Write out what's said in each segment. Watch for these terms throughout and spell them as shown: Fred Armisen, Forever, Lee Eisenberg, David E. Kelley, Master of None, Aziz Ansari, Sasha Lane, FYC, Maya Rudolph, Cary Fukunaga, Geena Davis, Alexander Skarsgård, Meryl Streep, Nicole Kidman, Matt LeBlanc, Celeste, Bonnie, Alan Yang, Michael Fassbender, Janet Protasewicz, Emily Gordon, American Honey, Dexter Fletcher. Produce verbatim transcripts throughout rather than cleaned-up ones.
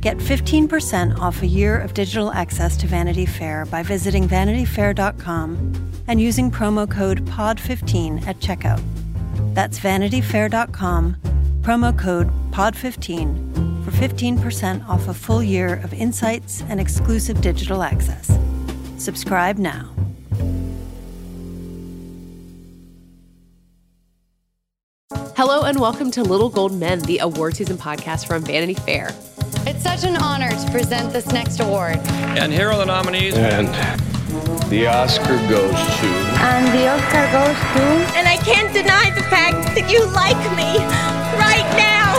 Get fifteen percent off a year of digital access to Vanity Fair by visiting vanity fair dot com and using promo code pod fifteen at checkout. That's vanity fair dot com, promo code pod fifteen for fifteen percent off a full year of insights and exclusive digital access. Subscribe now. Hello and welcome to Little Gold Men, the award season podcast from Vanity Fair. It's such an honor to present this next award. And here are the nominees. And the Oscar goes to... And the Oscar goes to... And I can't deny the fact that you like me. Right now,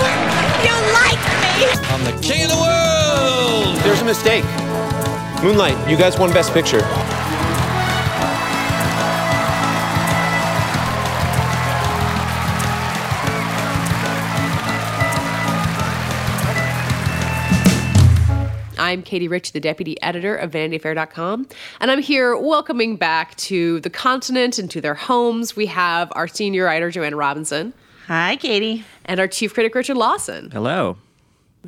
you like me. I'm the king of the world. There's a mistake. Moonlight, you guys won Best Picture. I'm Katie Rich, the deputy editor of Vanity Fair dot com, and I'm here welcoming back to the continent and to their homes. We have our senior writer, Joanna Robinson. Hi, Katie. And our chief critic, Richard Lawson. Hello.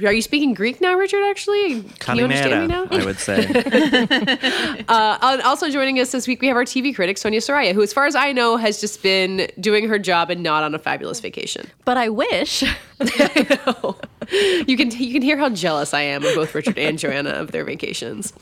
Are you speaking Greek now, Richard, actually? Can Calimera, you understand me now? I would say. uh, and also joining us this week, we have our T V critic, Sonia Soraya, who, as far as I know, has just been doing her job and not on a fabulous vacation. But I wish. I know. You can, you can hear how jealous I am of both Richard and Joanna of their vacations.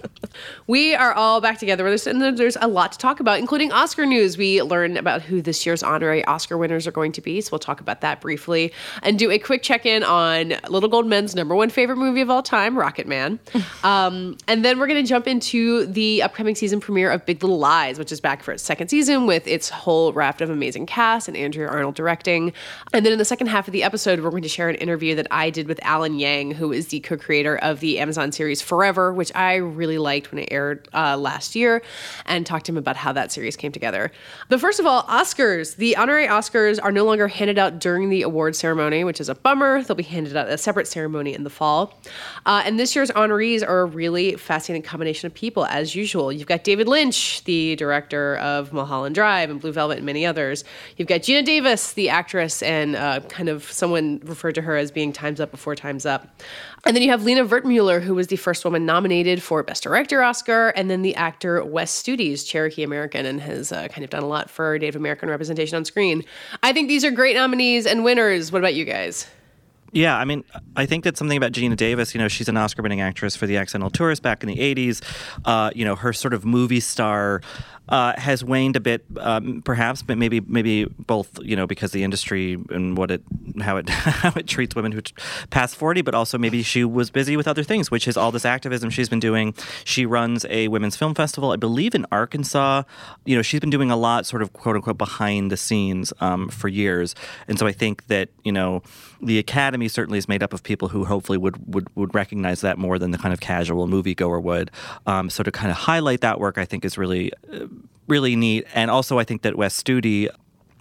We are all back together, and there's a lot to talk about, including Oscar news. We learned about who this year's honorary Oscar winners are going to be, so we'll talk about that briefly, and do a quick check-in on Little Gold Men's number one favorite movie of all time, Rocketman. Um, and then we're going to jump into the upcoming season premiere of Big Little Lies, which is back for its second season with its whole raft of amazing cast and Andrea Arnold directing. And then in the second half of the episode, we're going to share an interview that I did with Alan Yang, who is the co-creator of the Amazon series Forever, which I really liked when it aired uh, last year, and talked to him about how that series came together. But first of all, Oscars. The honorary Oscars are no longer handed out during the award ceremony, which is a bummer. They'll be handed out at a separate ceremony in the fall. Uh, and this year's honorees are a really fascinating combination of people, as usual. You've got David Lynch, the director of Mulholland Drive and Blue Velvet and many others. You've got Geena Davis, the actress, and uh, kind of someone referred to her as being Time's Up before Time's Up. And then you have Lena Wertmuller, who was the first woman nominated for Best Director Oscar, and then the actor Wes Studi's Cherokee American, and has uh, kind of done a lot for Native American representation on screen. I think these are great nominees and winners. What about you guys? Yeah, I mean, I think that's something about Geena Davis. You know, she's an Oscar-winning actress for The Accidental Tourist back in the eighties. Uh, you know, her sort of movie star uh, has waned a bit, um, perhaps, but maybe maybe both, you know, because the industry and what it how it how it treats women who t- past forty, but also maybe she was busy with other things, which is all this activism she's been doing. She runs a women's film festival, I believe, in Arkansas. You know, she's been doing a lot sort of quote-unquote behind the scenes um, for years. And so I think that, you know, the Academy certainly is made up of people who hopefully would, would, would recognize that more than the kind of casual moviegoer would. Um, so to kind of highlight that work, I think is really, really neat. And also I think that Wes Studi,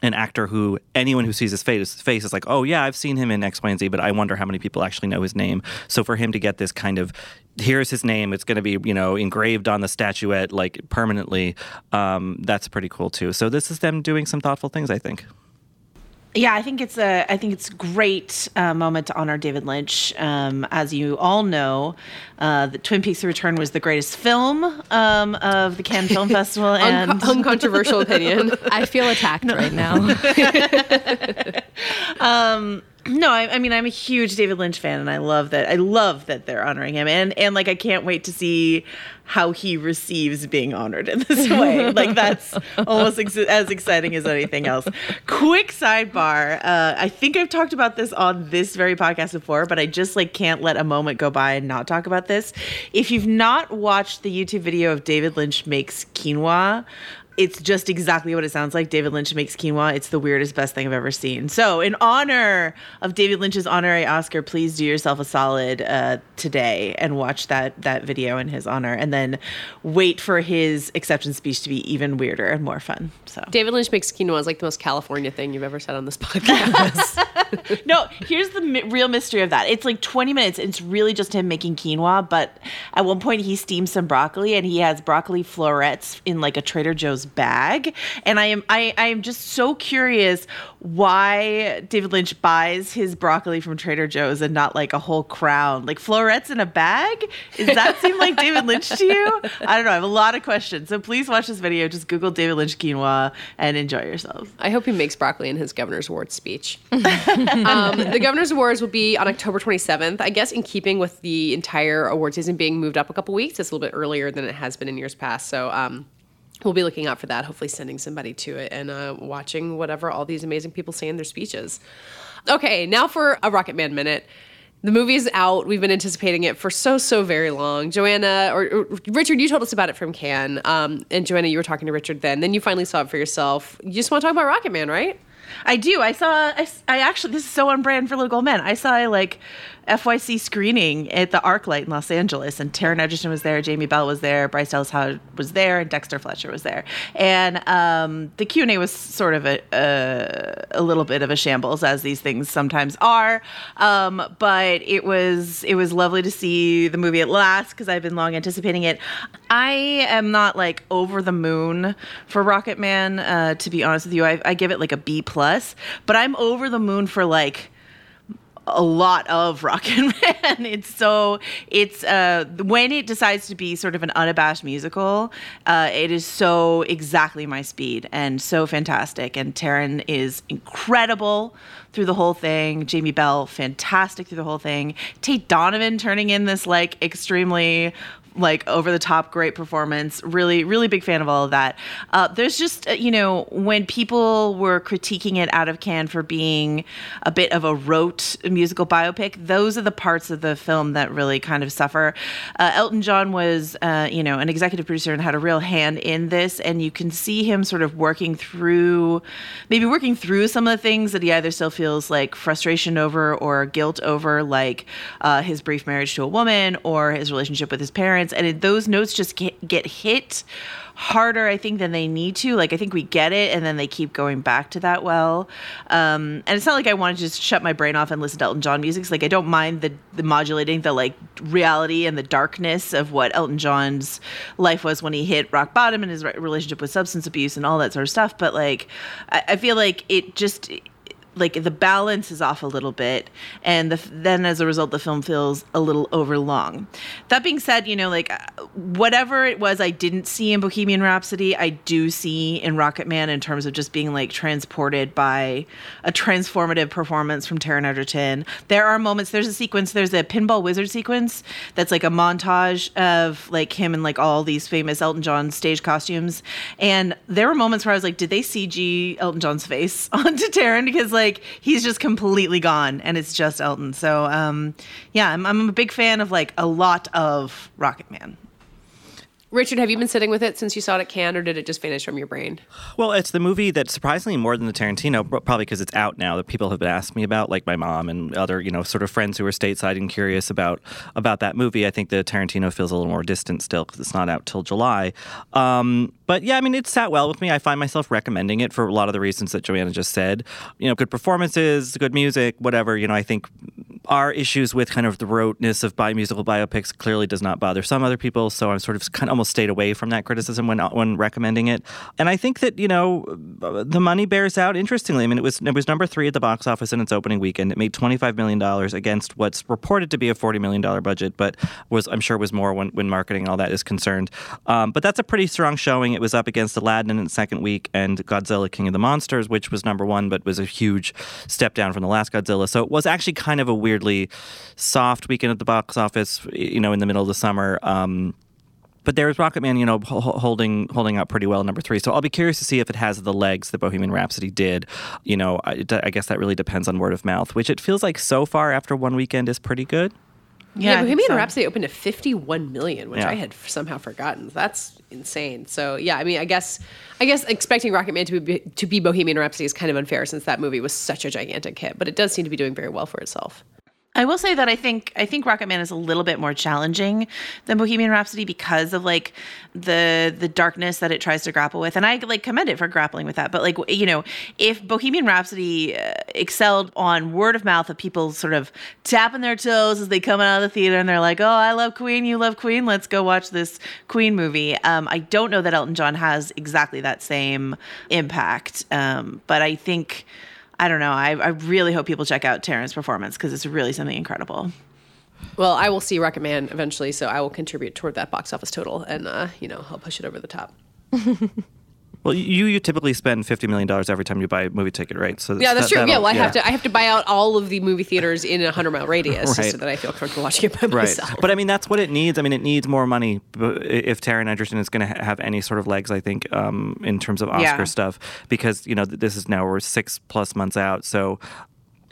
an actor who anyone who sees his face, his face is like, oh yeah, I've seen him in X, Y, and Z, but I wonder how many people actually know his name. So for him to get this kind of, here's his name, it's going to be, you know, engraved on the statuette like permanently, um, that's pretty cool too. So this is them doing some thoughtful things, I think. Yeah, I think it's a I think it's great uh, moment to honor David Lynch. Um, as you all know, uh, the Twin Peaks: The Return was the greatest film um, of the Cannes Film Festival. Un- and uncontroversial opinion. I feel attacked no. right now. um, no, I, I mean I'm a huge David Lynch fan, and I love that. I love that they're honoring him, and and like I can't wait to see how he receives being honored in this way. Like, that's almost ex- as exciting as anything else. Quick sidebar. Uh, I think I've talked about this on this very podcast before, but I just, like, can't let a moment go by and not talk about this. If you've not watched the YouTube video of David Lynch makes quinoa, it's just exactly what it sounds like. David Lynch makes quinoa. It's the weirdest, best thing I've ever seen. So in honor of David Lynch's honorary Oscar, please do yourself a solid uh, today and watch that that video in his honor, and then wait for his acceptance speech to be even weirder and more fun. So David Lynch makes quinoa is like the most California thing you've ever said on this podcast. No, here's the mi- real mystery of that. It's like twenty minutes. It's really just him making quinoa, but at one point he steams some broccoli, and he has broccoli florets in like a Trader Joe's bag, and I am I, I am just so curious why David Lynch buys his broccoli from Trader Joe's and not like a whole crown, like florets in a bag. Does that seem like David Lynch to you? I don't know. I have a lot of questions. So please watch this video. Just Google David Lynch quinoa and enjoy yourselves. I hope he makes broccoli in his Governor's Awards speech. um, the Governor's Awards will be on October twenty-seventh. I guess in keeping with the entire award season being moved up a couple weeks, it's a little bit earlier than it has been in years past. So, um, we'll be looking out for that, hopefully sending somebody to it and uh, watching whatever all these amazing people say in their speeches. Okay, now for a Rocketman minute. The movie's out. We've been anticipating it for so, so very long. Joanna, or, or Richard, you told us about it from Cannes. Um, and Joanna, you were talking to Richard then. Then you finally saw it for yourself. You just want to talk about Rocketman, right? I do. I saw, I, I actually, this is so on brand for Little Gold Men. I saw a, like, F Y C screening at the ArcLight in Los Angeles, and Taron Egerton was there, Jamie Bell was there, Bryce Dallas Howard was there, and Dexter Fletcher was there. And um, the Q and A was sort of a, a, a little bit of a shambles, as these things sometimes are. Um, but it was, it was lovely to see the movie at last, because I've been long anticipating it. I am not, like, over the moon for Rocketman, uh, to be honest with you. I, I give it, like, a B plus. Plus, but I'm over the moon for like a lot of Rocketman. It's so it's uh, when it decides to be sort of an unabashed musical, uh, it is so exactly my speed and so fantastic. And Taron is incredible through the whole thing. Jamie Bell, fantastic through the whole thing. Tate Donovan turning in this like extremely. Like over-the-top great performance. Really, really big fan of all of that. Uh, there's just, you know, when people were critiquing it out of Cannes for being a bit of a rote musical biopic, those are the parts of the film that really kind of suffer. Uh, Elton John was, uh, you know, an executive producer and had a real hand in this, and you can see him sort of working through, maybe working through some of the things that he either still feels like frustration over or guilt over, like uh, his brief marriage to a woman or his relationship with his parents. And those notes just get hit harder, I think, than they need to. Like, I think we get it, and then they keep going back to that well. Um, and it's not like I want to just shut my brain off and listen to Elton John music. It's like, I don't mind the, the modulating the, like, reality and the darkness of what Elton John's life was when he hit rock bottom and his relationship with substance abuse and all that sort of stuff. But, like, I, I feel like it just... like the balance is off a little bit, and the, then as a result, the film feels a little overlong. That being said, you know, like whatever it was I didn't see in Bohemian Rhapsody, I do see in Rocketman in terms of just being like transported by a transformative performance from Taron Egerton. There are moments, there's a sequence, there's a Pinball Wizard sequence that's like a montage of like him in like all these famous Elton John stage costumes. And there were moments where I was like, did they C G Elton John's face onto Taron? Because like, Like he's just completely gone, and it's just Elton. So um, yeah, I'm, I'm a big fan of like a lot of Rocketman. Richard, have you been sitting with it since you saw it at Cannes, or did it just vanish from your brain? Well, it's the movie that surprisingly more than the Tarantino, probably because it's out now, that people have been asking me about, like my mom and other, you know, sort of friends who are stateside and curious about about that movie. I think the Tarantino feels a little more distant still because it's not out till July. Um, but yeah, I mean, it sat well with me. I find myself recommending it for a lot of the reasons that Joanna just said. You know, good performances, good music, whatever. You know, I think our issues with kind of the roteness of bi- musical biopics clearly does not bother some other people. So I'm sort of kind of almost stayed away from that criticism when when recommending it. And I think that, you know, the money bears out, interestingly. I mean, it was it was number three at the box office in its opening weekend. It made twenty-five million dollars against what's reported to be a forty million dollars budget, but was I'm sure was more when, when marketing and all that is concerned. Um, but that's a pretty strong showing. It was up against Aladdin in its second week and Godzilla King of the Monsters, which was number one, but was a huge step down from the last Godzilla. So it was actually kind of a weirdly soft weekend at the box office, you know, in the middle of the summer. Um But there was Rocketman, you know, holding holding up pretty well, number three. So I'll be curious to see if it has the legs that Bohemian Rhapsody did. You know, I, I guess that really depends on word of mouth, which it feels like so far after one weekend is pretty good. Yeah, yeah, Bohemian so. Rhapsody opened to fifty-one million, which yeah. I had somehow forgotten. That's insane. So yeah, I mean, I guess, I guess expecting Rocketman to be to be Bohemian Rhapsody is kind of unfair since that movie was such a gigantic hit, but it does seem to be doing very well for itself. I will say that I think I think Rocketman is a little bit more challenging than Bohemian Rhapsody because of like the the darkness that it tries to grapple with, and I like commend it for grappling with that. But like you know, if Bohemian Rhapsody uh, excelled on word of mouth of people sort of tapping their toes as they come out of the theater and they're like, "Oh, I love Queen, you love Queen, let's go watch this Queen movie." Um, I don't know that Elton John has exactly that same impact, um, but I think. I don't know. I, I really hope people check out Taron's performance because it's really something incredible. Well, I will see Rocketman eventually, so I will contribute toward that box office total, and uh, you know, I'll push it over the top. Well, you you typically spend fifty million dollars every time you buy a movie ticket, right? So yeah, that's that, true. Yeah, well, I yeah. have to I have to buy out all of the movie theaters in a hundred mile radius right. just so that I feel comfortable watching it by right. myself. But I mean, that's what it needs. I mean, it needs more money if Taron Egerton is going to have any sort of legs, I think, um, in terms of Oscar yeah. stuff, because you know this is now we're six plus months out, so.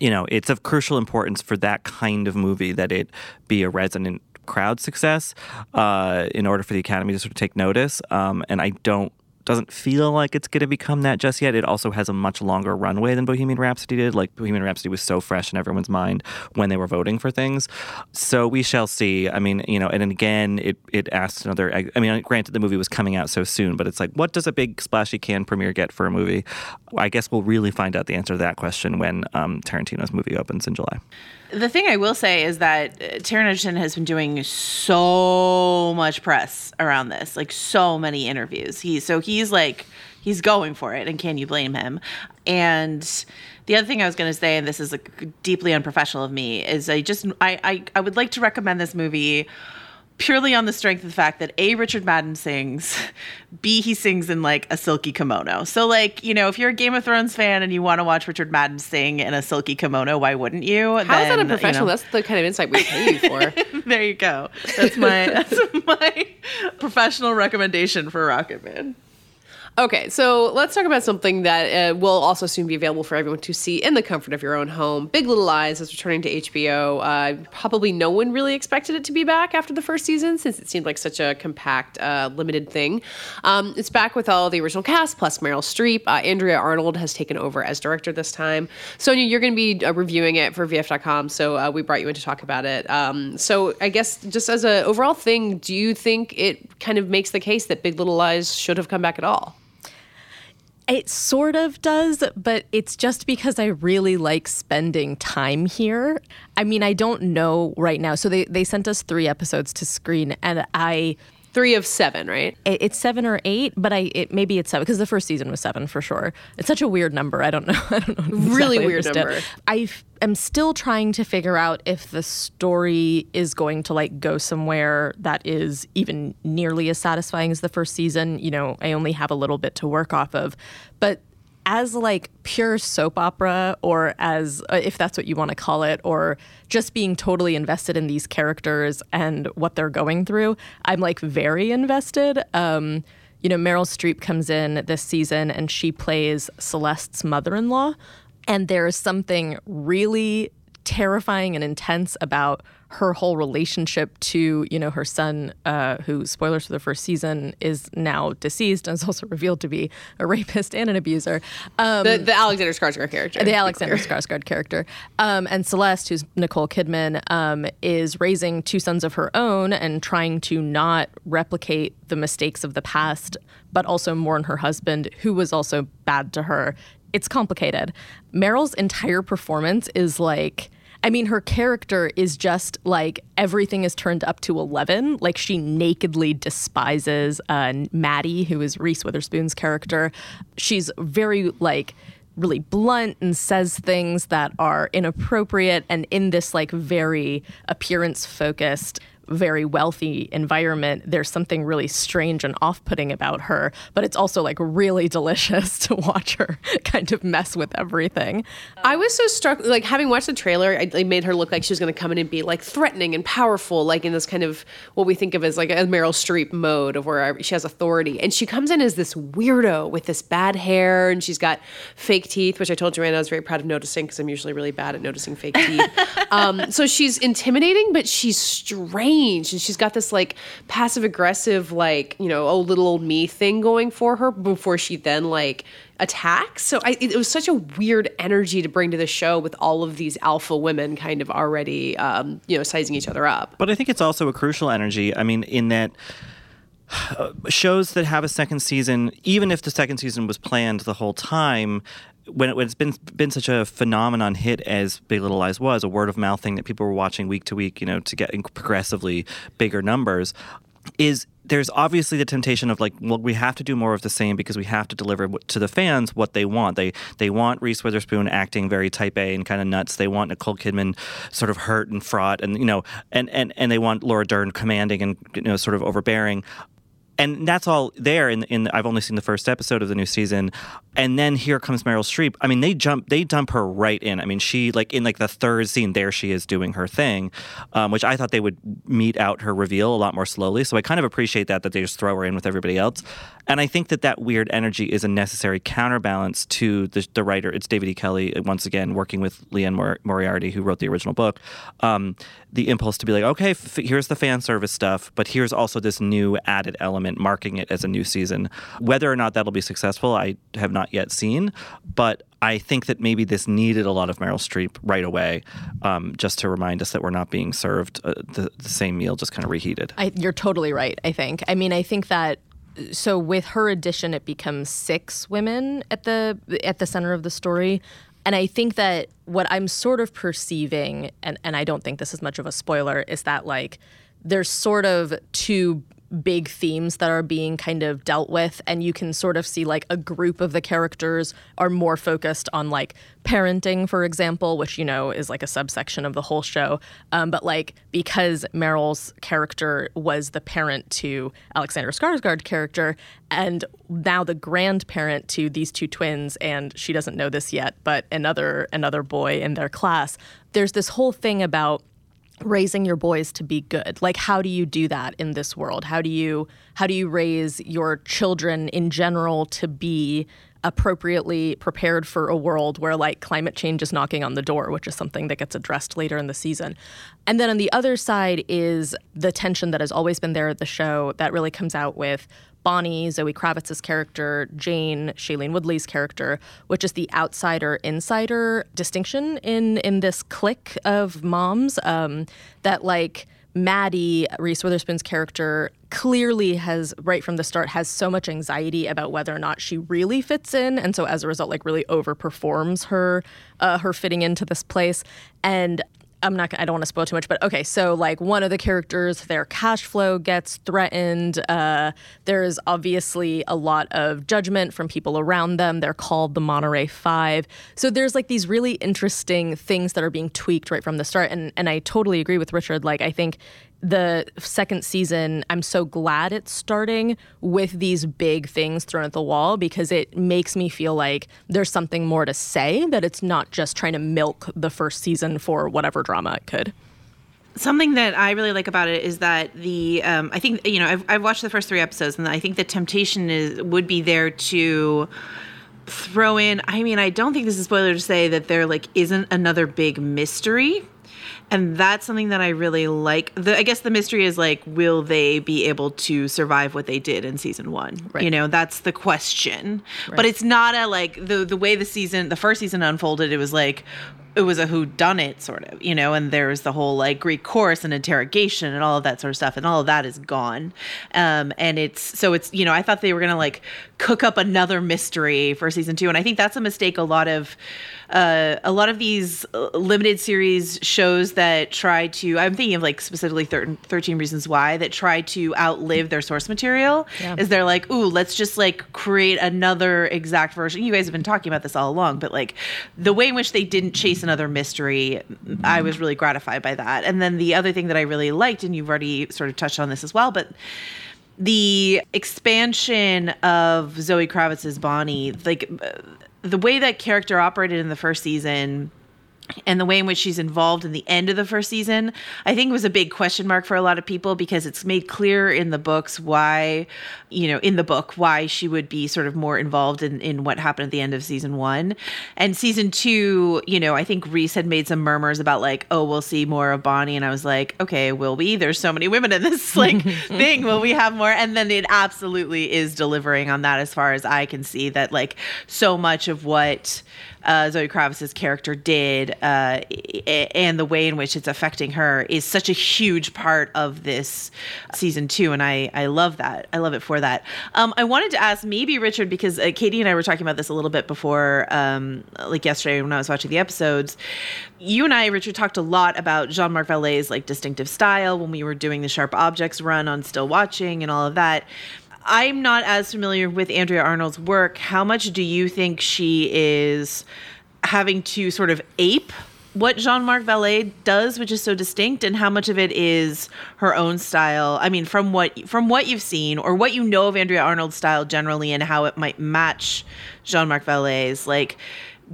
You know, it's of crucial importance for that kind of movie that it be a resonant crowd success uh, in order for the Academy to sort of take notice. Um, and I don't, doesn't feel like it's going to become that just yet. It also has a much longer runway than Bohemian Rhapsody did. Like, Bohemian Rhapsody was so fresh in everyone's mind when they were voting for things. So we shall see. I mean, you know, and again, it, it asks another, I mean, granted, the movie was coming out so soon, but it's like, what does a big splashy can premiere get for a movie? I guess we'll really find out the answer to that question when um, Tarantino's movie opens in July. The thing I will say is that Taron Egerton has been doing so much press around this, like so many interviews. He so he's like he's going for it, and can you blame him? And the other thing I was going to say, and this is like deeply unprofessional of me, is I just I, I I would like to recommend this movie purely on the strength of the fact that A, Richard Madden sings, B, he sings in like a silky kimono. So like, you know, if you're a Game of Thrones fan and you want to watch Richard Madden sing in a silky kimono, why wouldn't you? How then, is that unprofessional? You know, that's the kind of insight we pay you for. There you go. That's my that's my professional recommendation for Rocketman. Okay, so let's talk about something that uh, will also soon be available for everyone to see in the comfort of your own home. Big Little Lies is returning to H B O. Uh, probably no one really expected it to be back after the first season since it seemed like such a compact, uh, limited thing. Um, it's back with all the original cast plus Meryl Streep. Uh, Andrea Arnold has taken over as director this time. Sonia, you're going to be uh, reviewing it for V F dot com, so uh, we brought you in to talk about it. Um, so I guess just as an overall thing, do you think it kind of makes the case that Big Little Lies should have come back at all? It sort of does, but it's just because I really like spending time here. I mean, I don't know right now. So they, they sent us three episodes to screen, and I... Three of seven, right? It, it's seven or eight, but I it, maybe it's seven, because the first season was seven for sure. It's such a weird number. I don't know. I don't know. Exactly really weird understand. number. I am still trying to figure out if the story is going to like go somewhere that is even nearly as satisfying as the first season. You know, I only have a little bit to work off of, but as like pure soap opera, or as uh, if that's what you want to call it, or just being totally invested in these characters and what they're going through, I'm like very invested. Um, you know, Meryl Streep comes in this season and she plays Celeste's mother-in-law. And there's something really terrifying and intense about her whole relationship to, you know, her son, uh, who, spoilers for the first season, is now deceased and is also revealed to be a rapist and an abuser. Um, the, the Alexander Skarsgård character. The Alexander Skarsgård character. Um, and Celeste, who's Nicole Kidman, um, is raising two sons of her own and trying to not replicate the mistakes of the past, but also mourn her husband, who was also bad to her. It's complicated. Meryl's entire performance is like... I mean, her character is just like everything is turned up to eleven. Like, she nakedly despises uh, Maddie, who is Reese Witherspoon's character. She's very like really blunt and says things that are inappropriate. And in this like very appearance focused very wealthy environment, there's something really strange and off-putting about her, but it's also like really delicious to watch her kind of mess with everything. I was so struck, like having watched the trailer, I, I made her look like she was going to come in and be like threatening and powerful, like in this kind of what we think of as like a Meryl Streep mode of where she has authority. And she comes in as this weirdo with this bad hair, and she's got fake teeth, which I told Joanna I was very proud of noticing because I'm usually really bad at noticing fake teeth. um, so she's intimidating, but she's strange. And she's got this like passive aggressive, like, you know, oh, little old me thing going for her before she then like attacks. So I, it was such a weird energy to bring to the show with all of these alpha women kind of already, um, you know, sizing each other up. But I think it's also a crucial energy. I mean, in that shows that have a second season, even if the second season was planned the whole time, When, it, when it's been been such a phenomenon hit as Big Little Lies was, a word of mouth thing that people were watching week to week, you know, to get progressively bigger numbers, is there's obviously the temptation of like, well, we have to do more of the same because we have to deliver to the fans what they want. They they want Reese Witherspoon acting very type A and kind of nuts. They want Nicole Kidman sort of hurt and fraught, and you know, and and and they want Laura Dern commanding and, you know, sort of overbearing. And that's all there. In, in I've only seen the first episode of the new season, and then here comes Meryl Streep. I mean, they jump, they dump her right in. I mean, she like in like the third scene, there she is doing her thing, um, which I thought they would meet out her reveal a lot more slowly. So I kind of appreciate that that they just throw her in with everybody else. And I think that that weird energy is a necessary counterbalance to the, the writer. It's David E. Kelley once again working with Leanne Mor- Moriarty, who wrote the original book. Um, the impulse to be like, okay, f- here's the fan service stuff, but here's also this new added element, marking it as a new season. Whether or not that'll be successful, I have not yet seen, but I think that maybe this needed a lot of Meryl Streep right away, um, just to remind us that we're not being served uh, the, the same meal, just kind of reheated. I, you're totally right, I think. I mean, I think that so with her addition, it becomes six women at the at the center of the story. And I think that what I'm sort of perceiving, and, and I don't think this is much of a spoiler, is that like there's sort of two big themes that are being kind of dealt with, and you can sort of see like a group of the characters are more focused on like parenting, for example, which, you know, is like a subsection of the whole show. Um, but like because Meryl's character was the parent to Alexander Skarsgård's character, and now the grandparent to these two twins, and she doesn't know this yet, but another another boy in their class, there's this whole thing about raising your boys to be good. Like, how do you do that in this world? How do you how do you raise your children in general to be appropriately prepared for a world where like climate change is knocking on the door, which is something that gets addressed later in the season. And then on the other side is the tension that has always been there at the show that really comes out with Bonnie, Zoe Kravitz's character, Jane, Shailene Woodley's character, which is the outsider-insider distinction in, in this clique of moms, um, that, like, Maddie, Reese Witherspoon's character, clearly has, right from the start, has so much anxiety about whether or not she really fits in, and so as a result, like, really overperforms her, uh, her fitting into this place. And I'm not, I don't want to spoil too much, but okay, so like one of the characters, their cash flow gets threatened. Uh, there's obviously a lot of judgment from people around them. They're called the Monterey Five. So there's like these really interesting things that are being tweaked right from the start. And, and I totally agree with Richard. Like, I think the second season, I'm so glad it's starting with these big things thrown at the wall, because it makes me feel like there's something more to say, that it's not just trying to milk the first season for whatever drama it could. Something that I really like about it is that the, um, I think, you know, I've, I've watched the first three episodes, and I think the temptation is would be there to throw in, I mean, I don't think this is a spoiler to say that there like isn't another big mystery. And that's something that I really like. The, I guess the mystery is, like, will they be able to survive what they did in season one? Right. You know, that's the question. Right. But it's not a, like, the the way the season, the first season unfolded, it was, like, it was a whodunit, sort of, you know, and there was the whole, like, Greek chorus and interrogation and all of that sort of stuff, and all of that is gone. Um, and it's, so it's, you know, I thought they were going to, like, cook up another mystery for season two, and I think that's a mistake a lot of uh, a lot of these limited series shows that try to, I'm thinking of like specifically thirteen Reasons Why, that try to outlive their source material, yeah. is they're like, ooh, let's just like create another exact version. You guys have been talking about this all along, but like the way in which they didn't chase another mystery, mm-hmm. I was really gratified by that. And then the other thing that I really liked, and you've already sort of touched on this as well, but the expansion of Zoe Kravitz's Bonnie, like the way that character operated in the first season and the way in which she's involved in the end of the first season, I think was a big question mark for a lot of people, because it's made clear in the books why, you know, in the book, why she would be sort of more involved in, in what happened at the end of season one. And season two, you know, I think Reese had made some murmurs about like, oh, we'll see more of Bonnie. And I was like, okay, will we? There's so many women in this like thing. Will we have more? And then it absolutely is delivering on that, as far as I can see, that like so much of what Uh, Zoe Kravitz's character did uh, and the way in which it's affecting her is such a huge part of this season two. And I, I love that. I love it for that. Um, I wanted to ask maybe Richard, because uh, Katie and I were talking about this a little bit before, um, like yesterday when I was watching the episodes, you and I, Richard, talked a lot about Jean-Marc Vallée's like distinctive style when we were doing the Sharp Objects run on Still Watching and all of that. I'm not as familiar with Andrea Arnold's work. How much do you think she is having to sort of ape what Jean-Marc Vallée does, which is so distinct, and how much of it is her own style? I mean, from what from what you've seen or what you know of Andrea Arnold's style generally and how it might match Jean-Marc Vallée's, like,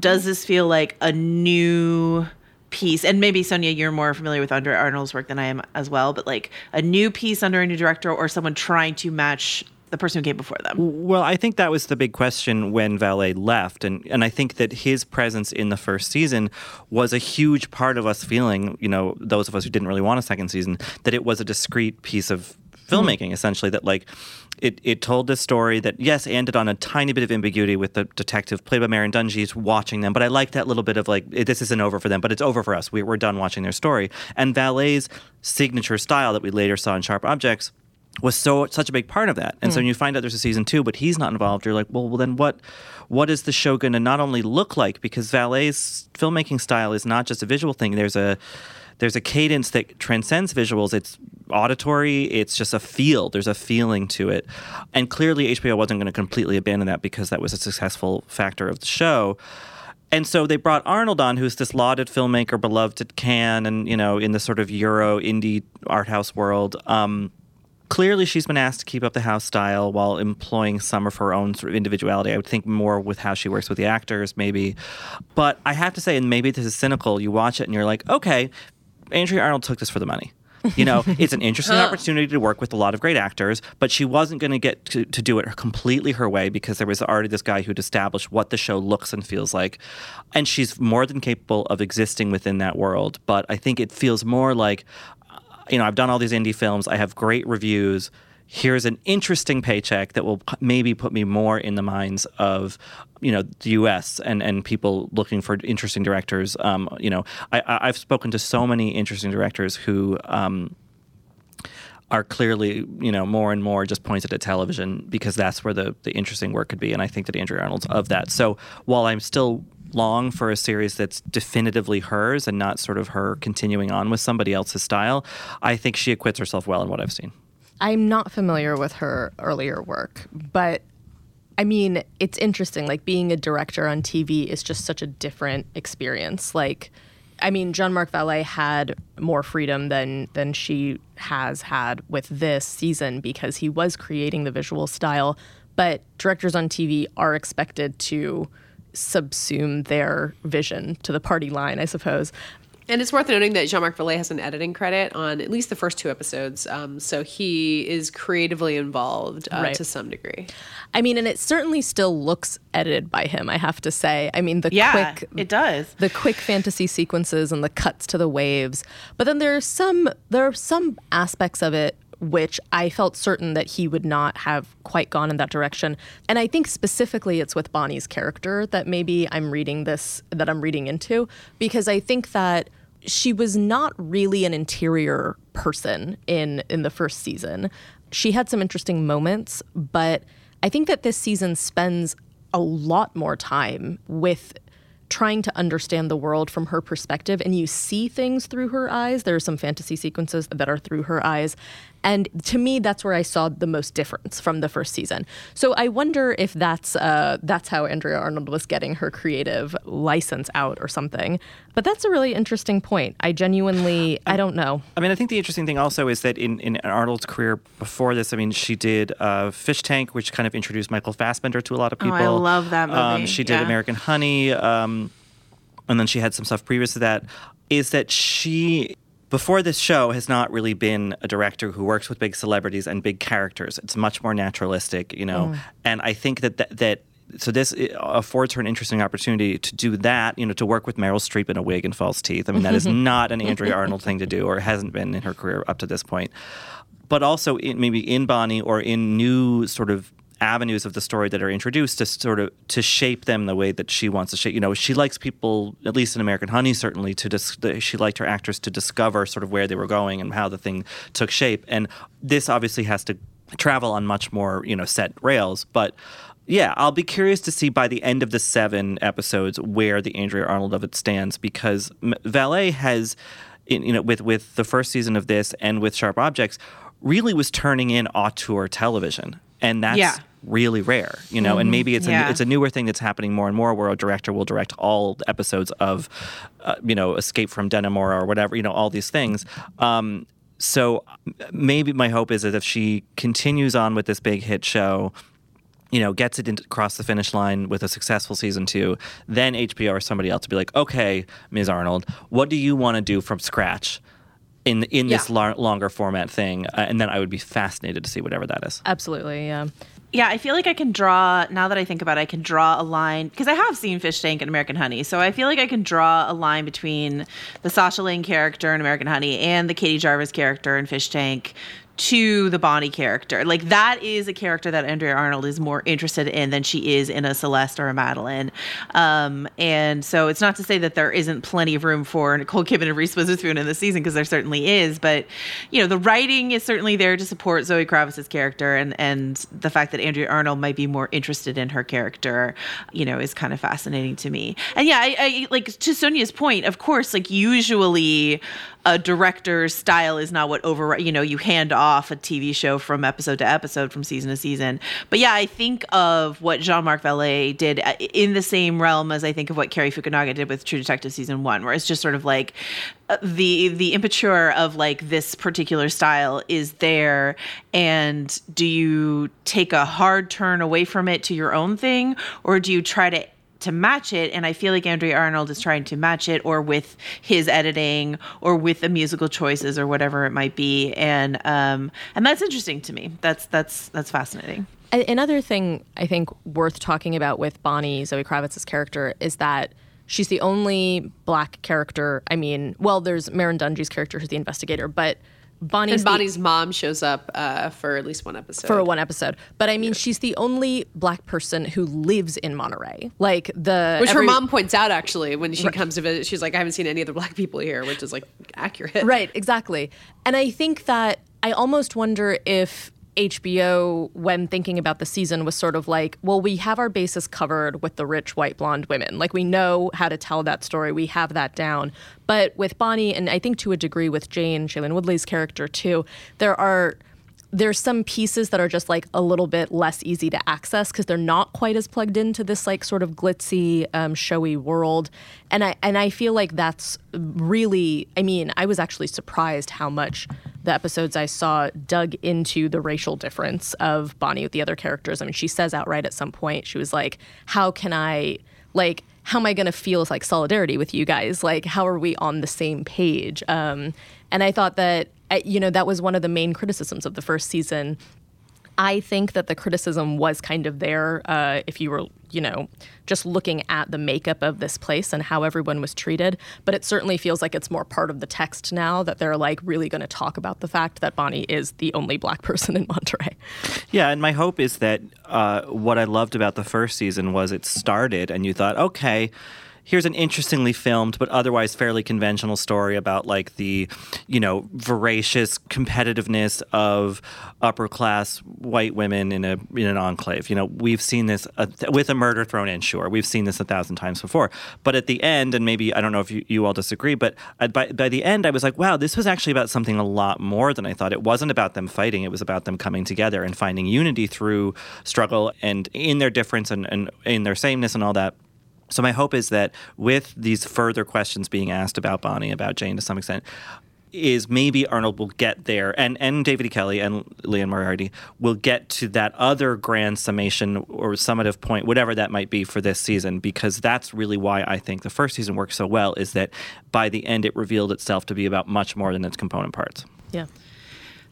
does this feel like a new piece? And maybe, Sonia, you're more familiar with Andrea Arnold's work than I am as well, but like a new piece under a new director or someone trying to match the person who came before them? Well, I think that was the big question when Vallée left. And, and I think that his presence in the first season was a huge part of us feeling, you know, those of us who didn't really want a second season, that it was a discrete piece of filmmaking, mm-hmm. essentially, that like it, it told this story that, yes, ended on a tiny bit of ambiguity with the detective played by Maren Dungey watching them. But I like that little bit of like, this isn't over for them, but it's over for us. We, we're done watching their story. And Vallée's signature style that we later saw in Sharp Objects was so such a big part of that. And mm. so when you find out there's a season two, but he's not involved, you're like, well, well then what what is the show going to not only look like? Because Vallée's filmmaking style is not just a visual thing. There's a there's a cadence that transcends visuals. It's auditory. It's just a feel. There's a feeling to it. And clearly H B O wasn't going to completely abandon that, because that was a successful factor of the show. And so they brought Arnold on, who's this lauded filmmaker, beloved at Cannes and, you know, in the sort of Euro indie art house world. Um, Clearly, she's been asked to keep up the house style while employing some of her own sort of individuality. I would think more with how she works with the actors, maybe. But I have to say, and maybe this is cynical, you watch it and you're like, okay, Andrea Arnold took this for the money. You know, it's an interesting opportunity to work with a lot of great actors, but she wasn't going to get to do it completely her way, because there was already this guy who'd established what the show looks and feels like. And she's more than capable of existing within that world. But I think it feels more like, you know, I've done all these indie films. I have great reviews. Here's an interesting paycheck that will maybe put me more in the minds of, you know, the U S and, and people looking for interesting directors. Um, you know, I, I've spoken to so many interesting directors who um, are clearly, you know, more and more just pointed at television, because that's where the, the interesting work could be. And I think that Andrea Arnold's of that. So while I'm still long for a series that's definitively hers and not sort of her continuing on with somebody else's style, I think she acquits herself well in what I've seen. I'm not familiar with her earlier work, but I mean, it's interesting. Like, being a director on T V is just such a different experience. Like, I mean, Jean-Marc Vallée had more freedom than than she has had with this season, because he was creating the visual style, but directors on T V are expected to subsume their vision to the party line, I suppose. And it's worth noting that Jean-Marc Vallée has an editing credit on at least the first two episodes, um, so he is creatively involved uh, right. to some degree. I mean, and it certainly still looks edited by him, I have to say. I mean, the yeah, quick it does the quick fantasy sequences and the cuts to the waves, but then there are some there are some aspects of it which I felt certain that he would not have quite gone in that direction. And I think specifically it's with Bonnie's character that maybe I'm reading this, that I'm reading into, because I think that she was not really an interior person in, in the first season. She had some interesting moments, but I think that this season spends a lot more time with trying to understand the world from her perspective, and you see things through her eyes. There are some fantasy sequences that are through her eyes. And to me, that's where I saw the most difference from the first season. So I wonder if that's uh, that's how Andrea Arnold was getting her creative license out or something. But that's a really interesting point. I genuinely, I, I don't know. I mean, I think the interesting thing also is that in, in Arnold's career before this, I mean, she did uh, Fish Tank, which kind of introduced Michael Fassbender to a lot of people. Oh, I love that movie. Um, she did yeah. American Honey. Um, and then she had some stuff previous to that. Is that she... Before this show has not really been a director who works with big celebrities and big characters. It's much more naturalistic, you know. Mm. And I think that, that that so this affords her an interesting opportunity to do that, you know, to work with Meryl Streep in a wig and false teeth. I mean, that is not an Andrea Arnold thing to do, or hasn't been in her career up to this point. But also in, maybe in Bonnie or in new sort of avenues of the story that are introduced to sort of to shape them the way that she wants to shape. You know, she likes people, at least in American Honey, certainly, to dis- she liked her actors to discover sort of where they were going and how the thing took shape. And this obviously has to travel on much more, you know, set rails. But yeah, I'll be curious to see by the end of the seven episodes where the Andrea Arnold of it stands, because Vallée has, you know, with, with the first season of this and with Sharp Objects, really was turning in auteur television. And that's yeah. really rare, you know, mm-hmm. and maybe it's a, yeah. it's a newer thing that's happening more and more, where a director will direct all episodes of, uh, you know, Escape from Denimora or whatever, you know, all these things. Um, so maybe my hope is that if she continues on with this big hit show, you know, gets it in, across the finish line with a successful season two, then H B O or somebody else will be like, okay, Miz Arnold, what do you want to do from scratch in in yeah. this la- longer format thing, uh, and then I would be fascinated to see whatever that is. Absolutely, yeah. Yeah, I feel like I can draw, now that I think about it, I can draw a line, because I have seen Fish Tank and American Honey, so I feel like I can draw a line between the Sasha Lane character in American Honey and the Katie Jarvis character in Fish Tank to the Bonnie character. Like, that is a character that Andrea Arnold is more interested in than she is in a Celeste or a Madeline. Um, and so it's not to say that there isn't plenty of room for Nicole Kidman and Reese Witherspoon in this season, because there certainly is. But, you know, the writing is certainly there to support Zoe Kravitz's character, and, and the fact that Andrea Arnold might be more interested in her character, you know, is kind of fascinating to me. And yeah, I, I like, to Sonia's point, of course, like, usually a director's style is not what over, you know, you hand off a T V show from episode to episode, from season to season. But yeah, I think of what Jean-Marc Vallée did in the same realm as I think of what Cary Fukunaga did with True Detective season one, where it's just sort of like the, the immature of like this particular style is there. And do you take a hard turn away from it to your own thing, or do you try to to match it? And I feel like Andrea Arnold is trying to match it, or with his editing, or with the musical choices, or whatever it might be. And um, and that's interesting to me. That's that's that's fascinating. Another thing I think worth talking about with Bonnie, Zoe Kravitz's character, is that she's the only Black character. I mean, well, there's Maren Dungey's character, who's the investigator, but Bonnie's and Bonnie's the, mom shows up uh, for at least one episode. For one episode. But I mean, yeah. she's the only Black person who lives in Monterey. Like the Which every, her mom points out, actually, when she right. comes to visit. She's like, I haven't seen any other Black people here, which is like accurate. Right, exactly. And I think that I almost wonder if H B O, when thinking about the season, was sort of like, well, we have our bases covered with the rich white blonde women. Like, we know how to tell that story. We have that down. But with Bonnie, and I think to a degree with Jane, Shailene Woodley's character too, there are there's some pieces that are just like a little bit less easy to access, because they're not quite as plugged into this like sort of glitzy, um, showy world. And I and I feel like that's really, I mean, I was actually surprised how much the episodes I saw dug into the racial difference of Bonnie with the other characters. I mean, she says outright at some point, she was like, how can I, like, how am I going to feel like solidarity with you guys? Like, how are we on the same page? Um, and I thought that, you know, that was one of the main criticisms of the first season. I think that the criticism was kind of there uh, if you were, you know, just looking at the makeup of this place and how everyone was treated. But it certainly feels like it's more part of the text now, that they're like really going to talk about the fact that Bonnie is the only Black person in Monterey. Yeah, and my hope is that uh, what I loved about the first season was it started and you thought, okay, here's an interestingly filmed but otherwise fairly conventional story about like the, you know, voracious competitiveness of upper class white women in a in an enclave. You know, we've seen this uh, th- with a murder thrown in. Sure, we've seen this a thousand times before. But at the end, and maybe I don't know if you, you all disagree, but I, by by the end, I was like, wow, this was actually about something a lot more than I thought. It wasn't about them fighting. It was about them coming together and finding unity through struggle and in their difference and, and in their sameness and all that. So my hope is that with these further questions being asked about Bonnie, about Jane to some extent, is maybe Arnold will get there, and, and David E. Kelley and Leon Moriarty will get to that other grand summation or summative point, whatever that might be for this season, because that's really why I think the first season worked so well, is that by the end it revealed itself to be about much more than its component parts. Yeah.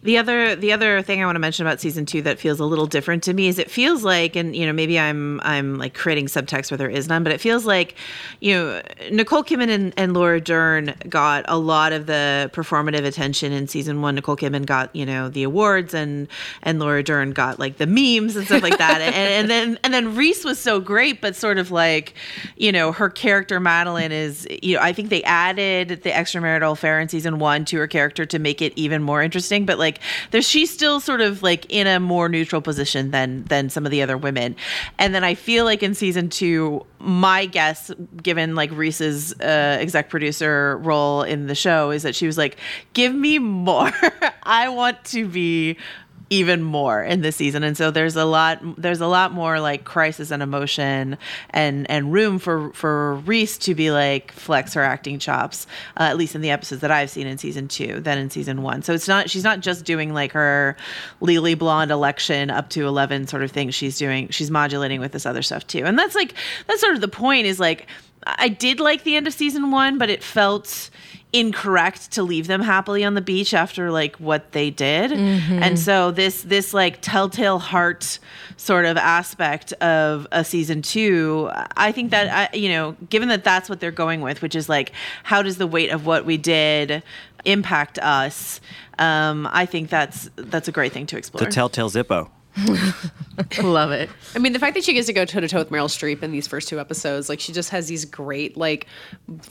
The other the other thing I want to mention about season two that feels a little different to me is it feels like, and you know, maybe I'm I'm like creating subtext where there is none, but it feels like, you know, Nicole Kidman and, and Laura Dern got a lot of the performative attention in season one. Nicole Kidman got, you know, the awards, and and Laura Dern got like the memes and stuff like that. and, and then and then Reese was so great, but sort of like, you know, her character Madeline is, you know, I think they added the extramarital affair in season one to her character to make it even more interesting, but like. Like there's, she's still sort of like in a more neutral position than than some of the other women. And then I feel like in season two, my guess, given like Reese's uh, exec producer role in the show, is that she was like, give me more. I want to be even more in this season. And so there's a lot there's a lot more like crisis and emotion and and room for for Reese to be like flex her acting chops, uh, at least in the episodes that I've seen in season two than in season one. So it's not she's not just doing like her Lily Blonde election up to eleven sort of thing. She's doing she's modulating with this other stuff too. And that's like that's sort of the point, is like I did like the end of season one, but it felt incorrect to leave them happily on the beach after like what they did. Mm-hmm. And so this this like telltale heart sort of aspect of a season two, I think that I, you know, given that that's what they're going with, which is like, how does the weight of what we did impact us? Um, I think that's that's a great thing to explore. The telltale Zippo. Love it. I mean, the fact that she gets to go toe-to-toe with Meryl Streep in these first two episodes, like she just has these great like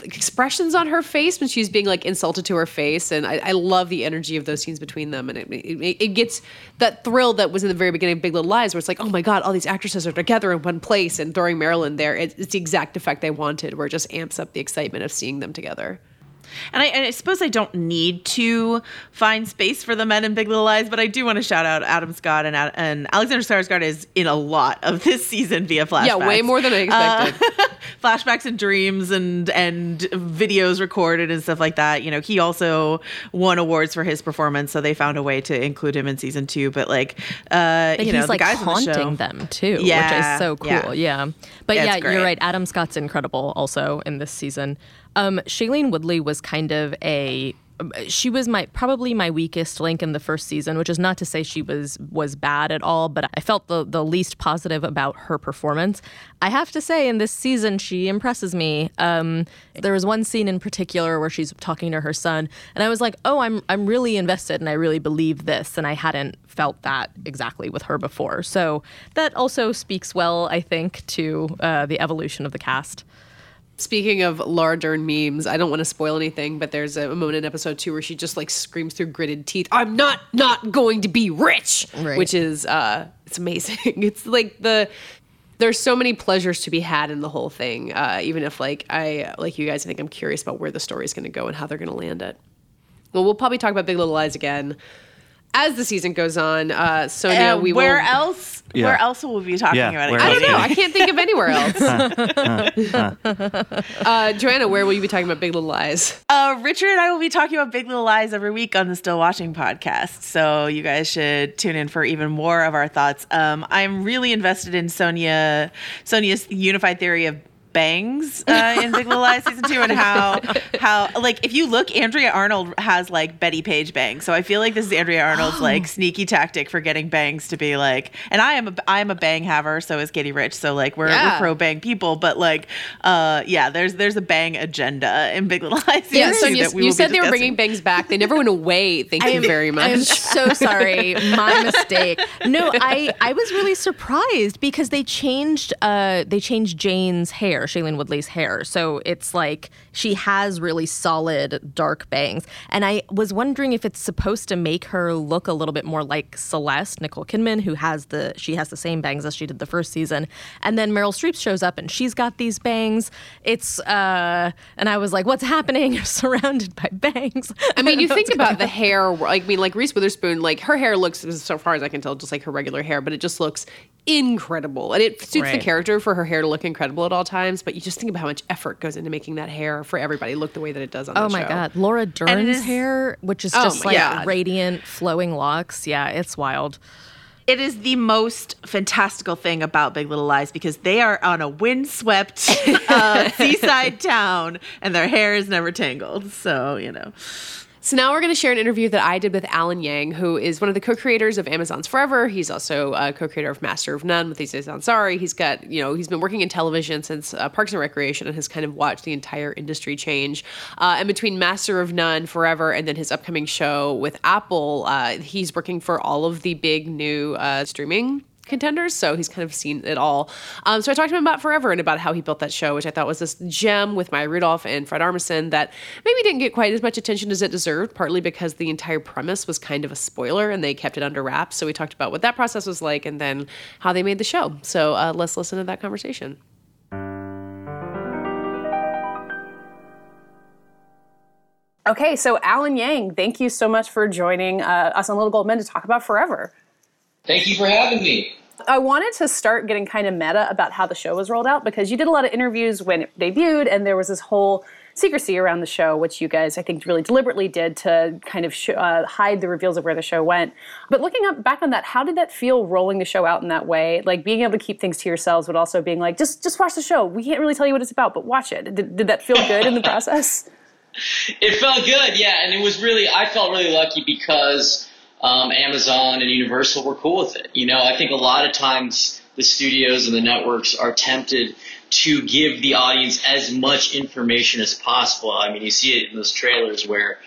expressions on her face when she's being like insulted to her face, and I, I love the energy of those scenes between them, and it, it it gets that thrill that was in the very beginning of Big Little Lies, where it's like, oh my god, all these actresses are together in one place, and throwing Meryl in there, it, it's the exact effect they wanted, where it just amps up the excitement of seeing them together. And I, and I suppose I don't need to find space for the men in Big Little Lies, but I do want to shout out Adam Scott, and and Alexander Skarsgård is in a lot of this season via flashbacks. Yeah, way more than I expected. Uh, flashbacks and dreams and and videos recorded and stuff like that. You know, he also won awards for his performance, so they found a way to include him in season two. But like, uh, but you he's know, like the guys haunting the them too, yeah, which is so cool. Yeah, yeah. but yeah, yeah you're right. Adam Scott's incredible also in this season. Um, Shailene Woodley was kind of a, she was my probably my weakest link in the first season, which is not to say she was was bad at all, but I felt the, the least positive about her performance. I have to say, in this season, she impresses me. Um, there was one scene in particular where she's talking to her son, and I was like, oh, I'm I'm really invested, and I really believe this, and I hadn't felt that exactly with her before. So that also speaks well, I think, to uh, the evolution of the cast. Speaking of Laura Dern memes, I don't want to spoil anything, but there's a moment in episode two where she just like screams through gritted teeth, I'm not not going to be rich, right. Which is, uh, it's amazing. It's like the, there's so many pleasures to be had in the whole thing, uh, even if like I, like you guys, I think I'm curious about where the story is going to go and how they're going to land it. Well, we'll probably talk about Big Little Lies again as the season goes on, uh, Sonia, uh, we where will... Where else? Yeah. Where else will we be talking yeah, about it? I don't know. I can't think of anywhere else. uh, uh, uh, Joanna, where will you be talking about Big Little Lies? Uh, Richard and I will be talking about Big Little Lies every week on the Still Watching podcast, so you guys should tune in for even more of our thoughts. Um, I'm really invested in Sonia, Sonia's unified theory of bangs uh, in Big Little Lies season two, and how how like if you look, Andrea Arnold has like Betty Page bangs, so I feel like this is Andrea Arnold's oh. like sneaky tactic for getting bangs to be like. And I am a I am a bang haver, so is Katie Rich, so like we're, yeah. we're pro bang people, but like uh, yeah, there's there's a bang agenda in Big Little Lies. Yeah, so you, you said they were bringing bangs back. They never went away. Thank I, you very much. I'm so sorry, my mistake. No, I I was really surprised because they changed uh they changed Jane's hair. hair, Shailene Woodley's hair. So it's like she has really solid dark bangs. And I was wondering if it's supposed to make her look a little bit more like Celeste, Nicole Kidman, who has the, she has the same bangs as she did the first season. And then Meryl Streep shows up and she's got these bangs. It's, uh, and I was like, what's happening? You're surrounded by bangs. I mean, I you think about the hair, like, I mean, like Reese Witherspoon, like her hair looks, so far as I can tell, just like her regular hair, but it just looks incredible. And it suits right. the character for her hair to look incredible at all times, but you just think about how much effort goes into making that hair for everybody look the way that it does on oh the show. Oh my God. Laura Dern's is, hair, which is oh just like God. radiant, flowing locks. Yeah, it's wild. It is the most fantastical thing about Big Little Lies because they are on a windswept uh, seaside town and their hair is never tangled. So, you know. So now we're going to share an interview that I did with Alan Yang, who is one of the co-creators of Amazon's Forever. He's also a co-creator of Master of None with Aziz Ansari. He's got, you know, he's been working in television since uh, Parks and Recreation and has kind of watched the entire industry change. Uh, and between Master of None, Forever, and then his upcoming show with Apple, uh, he's working for all of the big new uh, streaming contenders, so he's kind of seen it all. Um, so I talked to him about Forever and about how he built that show, which I thought was this gem with Maya Rudolph and Fred Armisen that maybe didn't get quite as much attention as it deserved, partly because the entire premise was kind of a spoiler and they kept it under wraps. So we talked about what that process was like and then how they made the show. So uh, let's listen to that conversation. Okay, so Alan Yang, thank you so much for joining uh, us on Little Gold Men to talk about Forever. Thank you for having me. I wanted to start getting kind of meta about how the show was rolled out because you did a lot of interviews when it debuted and there was this whole secrecy around the show, which you guys, I think, really deliberately did to kind of sh- uh, hide the reveals of where the show went. But looking up back on that, how did that feel rolling the show out in that way? Like being able to keep things to yourselves, but also being like, just just watch the show. We can't really tell you what it's about, but watch it. Did, did that feel good in the process? It felt good, yeah. And it was really, I felt really lucky because Um, Amazon and Universal were cool with it. You know, I think a lot of times the studios and the networks are tempted to give the audience as much information as possible. I mean, you see it in those trailers where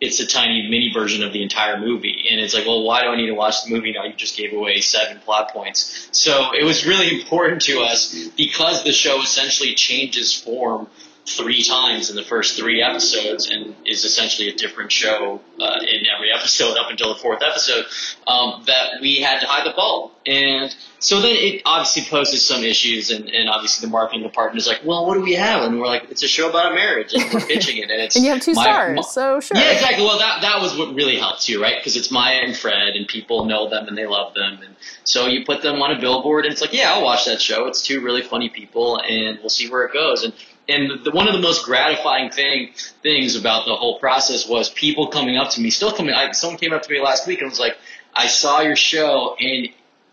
it's a tiny mini version of the entire movie. And it's like, well, why do I need to watch the movie now? You just gave away seven plot points. So it was really important to us because the show essentially changes form three times in the first three episodes and is essentially a different show uh, in every episode up until the fourth episode, um, that we had to hide the ball. And so then it obviously poses some issues, and, and obviously the marketing department is like, well, what do we have? And we're like, it's a show about a marriage, and we're pitching it. And, it's and you have two Maya, stars, Ma- so sure. Yeah, exactly. Well, that, that was what really helped too, right? Because it's Maya and Fred, and people know them, and they love them. And so you put them on a billboard, and it's like, yeah, I'll watch that show. It's two really funny people, and we'll see where it goes. And And the, one of the most gratifying thing things about the whole process was people coming up to me, still coming. I, someone came up to me last week and was like, I saw your show and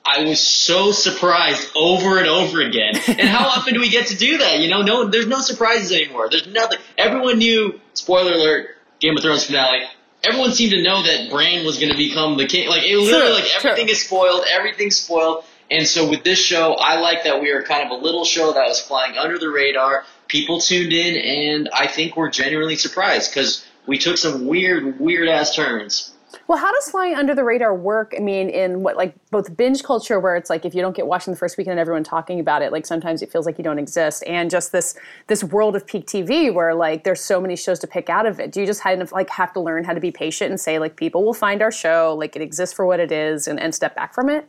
I was so surprised over and over again. And how often do we get to do that? You know, no, there's no surprises anymore. There's nothing. Everyone knew, spoiler alert, Game of Thrones finale. Everyone seemed to know that Bran was going to become the king. Like, it literally, like, everything is spoiled. Everything's spoiled. And so with this show, I like that we are kind of a little show that was flying under the radar. People tuned in, and I think we're genuinely surprised because we took some weird, weird-ass turns. Well, how does flying under the radar work? I mean, in what, like, both binge culture where it's like if you don't get watched in the first weekend and everyone talking about it, like, sometimes it feels like you don't exist, and just this this world of peak T V where, like, there's so many shows to pick out of it. Do you just kind of, like, have to learn how to be patient and say, like, people will find our show, like, it exists for what it is, and, and step back from it?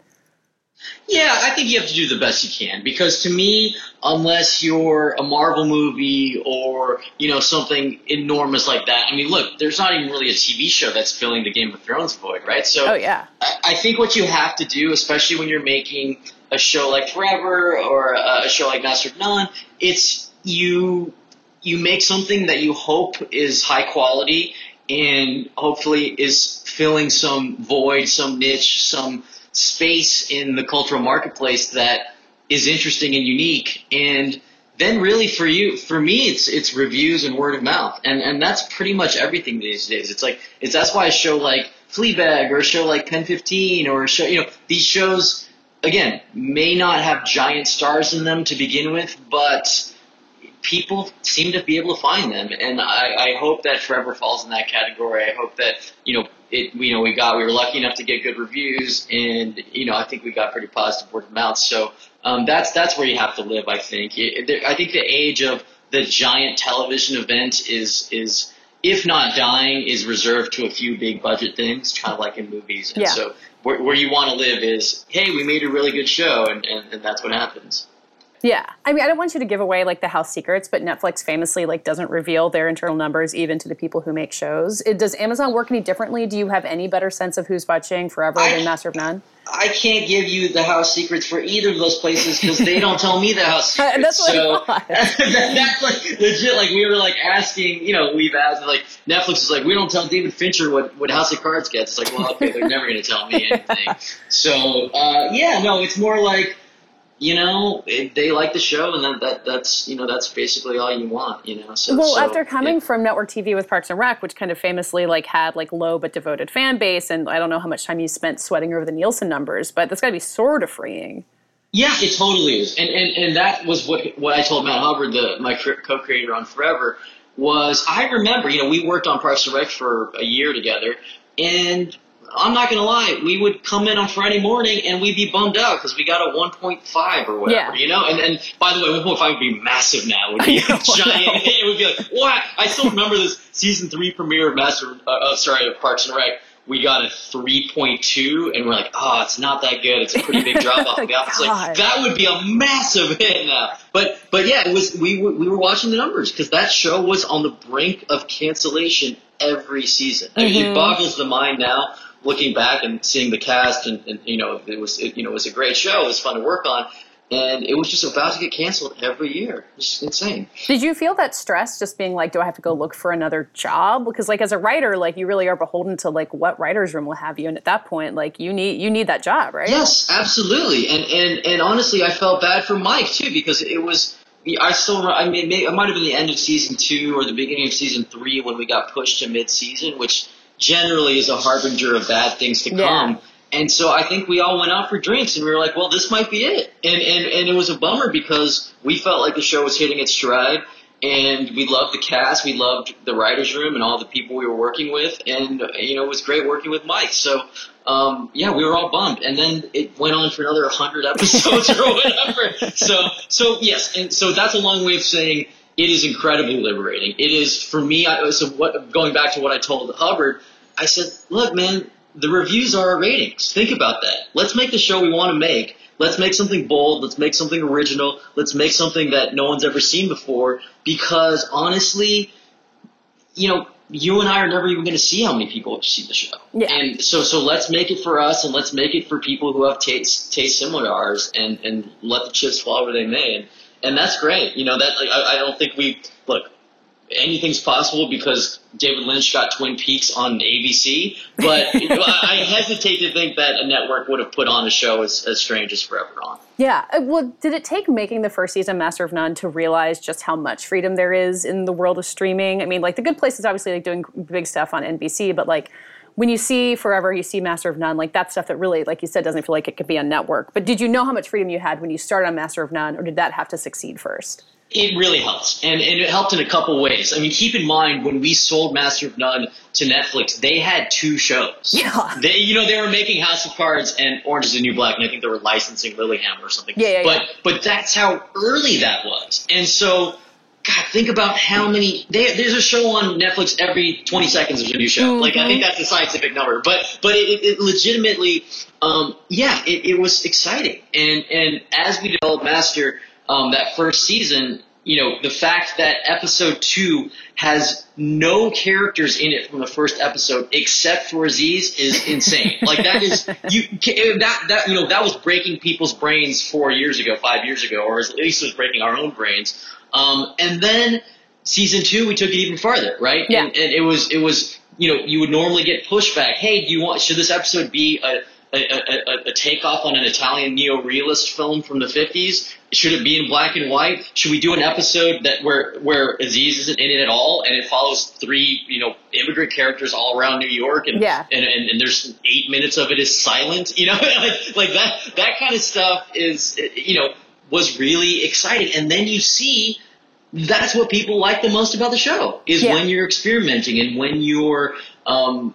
Yeah, I think you have to do the best you can because to me, unless you're a Marvel movie or, you know, something enormous like that, I mean, look, there's not even really a T V show that's filling the Game of Thrones void, right? So oh, yeah. I, I think what you have to do, especially when you're making a show like Forever or a, a show like Master of None, it's you you make something that you hope is high quality and hopefully is filling some void, some niche, some space in the cultural marketplace that is interesting and unique. And then really for you, for me, it's it's reviews and word of mouth. And and that's pretty much everything these days. It's like, it's that's why a show like Fleabag or a show like ten fifteen or a show, you know, these shows, again, may not have giant stars in them to begin with, but people seem to be able to find them. And I, I hope that Forever falls in that category. I hope that, you know, it, you know, we got, we were lucky enough to get good reviews, and, you know, I think we got pretty positive word of mouth. So um, that's, that's where you have to live. I think, it, I think the age of the giant television event is, is, if not dying, is reserved to a few big budget things, kind of like in movies. And yeah. so where, where you want to live is, hey, we made a really good show, and, and, and that's what happens. Yeah. I mean, I don't want you to give away, like, the house secrets, but Netflix famously, like, doesn't reveal their internal numbers even to the people who make shows. It, does Amazon work any differently? Do you have any better sense of who's watching Forever I, than Master of None? I can't give you the house secrets for either of those places because they don't tell me the house secrets. That's what so, I that's, like, legit. Like, we were, like, asking, you know, we've asked, like, Netflix is like, we don't tell David Fincher what, what House of Cards gets. It's like, well, okay, they're never going to tell me anything. So, uh, yeah, no, it's more like, you know, it, they like the show, and that, that that's, you know, that's basically all you want, you know. So, well, so, after coming yeah. from network T V with Parks and Rec, which kind of famously, like, had, like, low but devoted fan base, and I don't know how much time you spent sweating over the Nielsen numbers, but that's got to be sort of freeing. Yeah, it totally is. And and, and that was what, what I told Matt Hubbard, the, my co-creator on Forever, was I remember, you know, we worked on Parks and Rec for a year together, and I'm not going to lie, we would come in on Friday morning and we'd be bummed out because we got a one point five or whatever, yeah. you know? And, and by the way, one point five would be massive now. It would be know, giant. It would be like, what? I still remember this season three premiere of Master, uh, oh, sorry, of Parks and Rec. We got a three point two, and we're like, oh, it's not that good. It's a pretty big drop off. The office, like, that would be a massive hit now. But but yeah, it was we we were watching the numbers because that show was on the brink of cancellation every season. Mm-hmm. I mean, it boggles the mind now, looking back and seeing the cast, and, and you know, it was it, you know it was a great show. It was fun to work on, and it was just about to get canceled every year. It's insane. Did you feel that stress, just being like, do I have to go look for another job? Because, like, as a writer, like, you really are beholden to, like, what writer's room will have you, and at that point, like, you need you need that job, right? Yes, absolutely. And and and honestly, I felt bad for Mike too, because it was I still I mean it might have been the end of season two or the beginning of season three when we got pushed to mid season, which generally is a harbinger of bad things to come. Yeah. And so I think we all went out for drinks, and we were like, well, this might be it. And, and, and it was a bummer because we felt like the show was hitting its stride, and we loved the cast. We loved the writer's room and all the people we were working with. And, you know, it was great working with Mike. So, um, yeah, we were all bummed. And then it went on for another one hundred episodes or whatever. So, so yes. And so that's a long way of saying it is incredibly liberating. It is, for me, I, so what, going back to what I told Hubbard, I said, look, man, the reviews are our ratings. Think about that. Let's make the show we want to make. Let's make something bold. Let's make something original. Let's make something that no one's ever seen before, because honestly, you know, you and I are never even going to see how many people have seen the show. Yeah. And so so let's make it for us, and let's make it for people who have tastes tastes similar to ours, and, and let the chips fall where they may. And, and that's great. You know, that like, I, I don't think we – look – anything's possible because David Lynch got Twin Peaks on A B C, but I hesitate to think that a network would have put on a show as, as strange as Forever on. Yeah. Well, did it take making the first season Master of None to realize just how much freedom there is in the world of streaming? I mean, like, The Good Place is obviously, like, doing big stuff on N B C, but, like, when you see Forever, you see Master of None, like, that stuff that really, like you said, doesn't feel like it could be on network. But did you know how much freedom you had when you started on Master of None, or did that have to succeed first? It really helps, and, and it helped in a couple ways. I mean, keep in mind, when we sold Master of None to Netflix, they had two shows. Yeah. They, you know, they were making House of Cards and Orange is the New Black, and I think they were licensing Lilyhammer or something. Yeah, yeah, but, yeah. But that's how early that was. And so, God, think about how many – there's a show on Netflix every twenty seconds of a new show. Mm-hmm. Like, I think that's a scientific number. But but it, it legitimately um, – yeah, it, it was exciting. And, and as we developed Master – Um, that first season, you know, the fact that episode two has no characters in it from the first episode except for Aziz is insane. Like, that is you that that you know that was breaking people's brains four years ago, five years ago, or at least it was breaking our own brains. Um, and then season two, we took it even farther, right? Yeah. And, and it was it was you know you would normally get pushback. Hey, do you want should this episode be a A, a, a takeoff on an Italian neo-realist film from the fifties? Should it be in black and white? Should we do an episode that where where Aziz isn't in it at all, and it follows three you know immigrant characters all around New York, and yeah. and, and, and there's eight minutes of it is silent, you know, like, like that that kind of stuff is you know was really exciting, and then you see that's what people like the most about the show, is yeah. when you're experimenting and when you're um,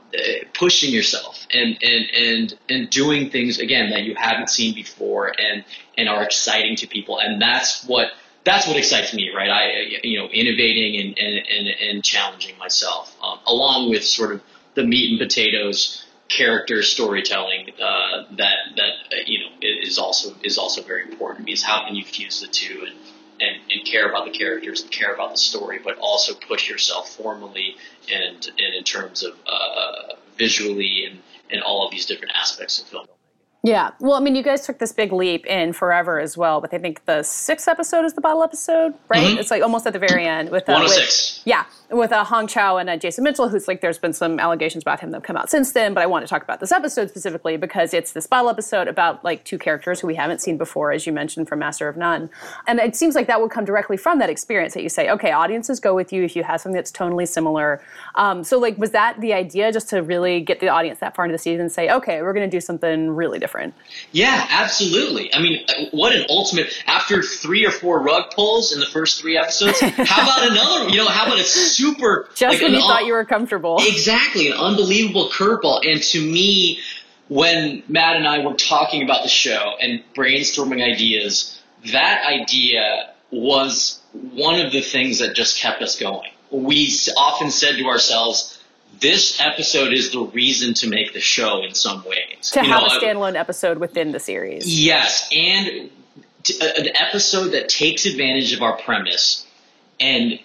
pushing yourself and, and, and, and doing things, again, that you haven't seen before and, and are exciting to people. And that's what, that's what excites me, right? I, you know, innovating and, and, and, and challenging myself, um, along with sort of the meat and potatoes character storytelling, uh, that, that, you know, is also, is also very important to me, is how can you fuse the two and, And, and care about the characters and care about the story, but also push yourself formally and, and in terms of uh, visually and, and all of these different aspects of film. Yeah. Well, I mean, you guys took this big leap in Forever as well, but I think the sixth episode is the bottle episode, right? Mm-hmm. It's like almost at the very end. With uh, one oh six. With, yeah. With uh, Hong Chow and uh, Jason Mitchell, who's like, there's been some allegations about him that have come out since then, but I want to talk about this episode specifically because it's this bottle episode about like two characters who we haven't seen before, as you mentioned, from Master of None. And it seems like that would come directly from that experience that you say, okay, audiences go with you if you have something that's tonally similar. Um, so like, was that the idea, just to really get the audience that far into the season and say, okay, we're going to do something really different? Yeah, absolutely. I mean, what an ultimate, after three or four rug pulls in the first three episodes, how about another, you know, how about a super. Just like when you un- thought you were comfortable. Exactly, an unbelievable curveball. And to me, when Matt and I were talking about the show and brainstorming ideas, that idea was one of the things that just kept us going. We often said to ourselves, this episode is the reason to make the show in some ways. To you have know, a standalone I, episode within the series. Yes, and t- an episode that takes advantage of our premise. And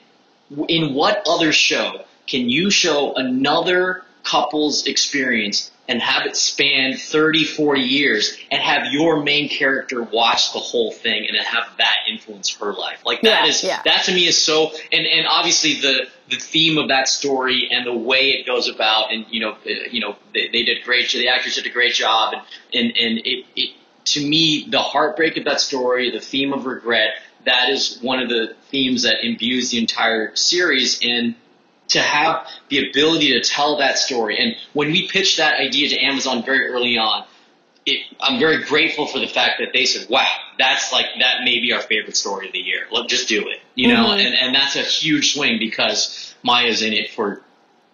w- in what other show can you show another couple's experience and have it span thirty, forty years and have your main character watch the whole thing and have that influence her life? Like that yeah, is, yeah. that to me is so, and, and obviously the, the theme of that story and the way it goes about, and, you know, you know, they, they did great, the actors did a great job. And, and, and it, it, to me, the heartbreak of that story, the theme of regret, that is one of the themes that imbues the entire series. And to have the ability to tell that story. And when we pitched that idea to Amazon very early on, it, I'm very grateful for the fact that they said, wow, that's like, that may be our favorite story of the year. Let's just do it, you mm-hmm. know? And, and that's a huge swing because Maya's in it for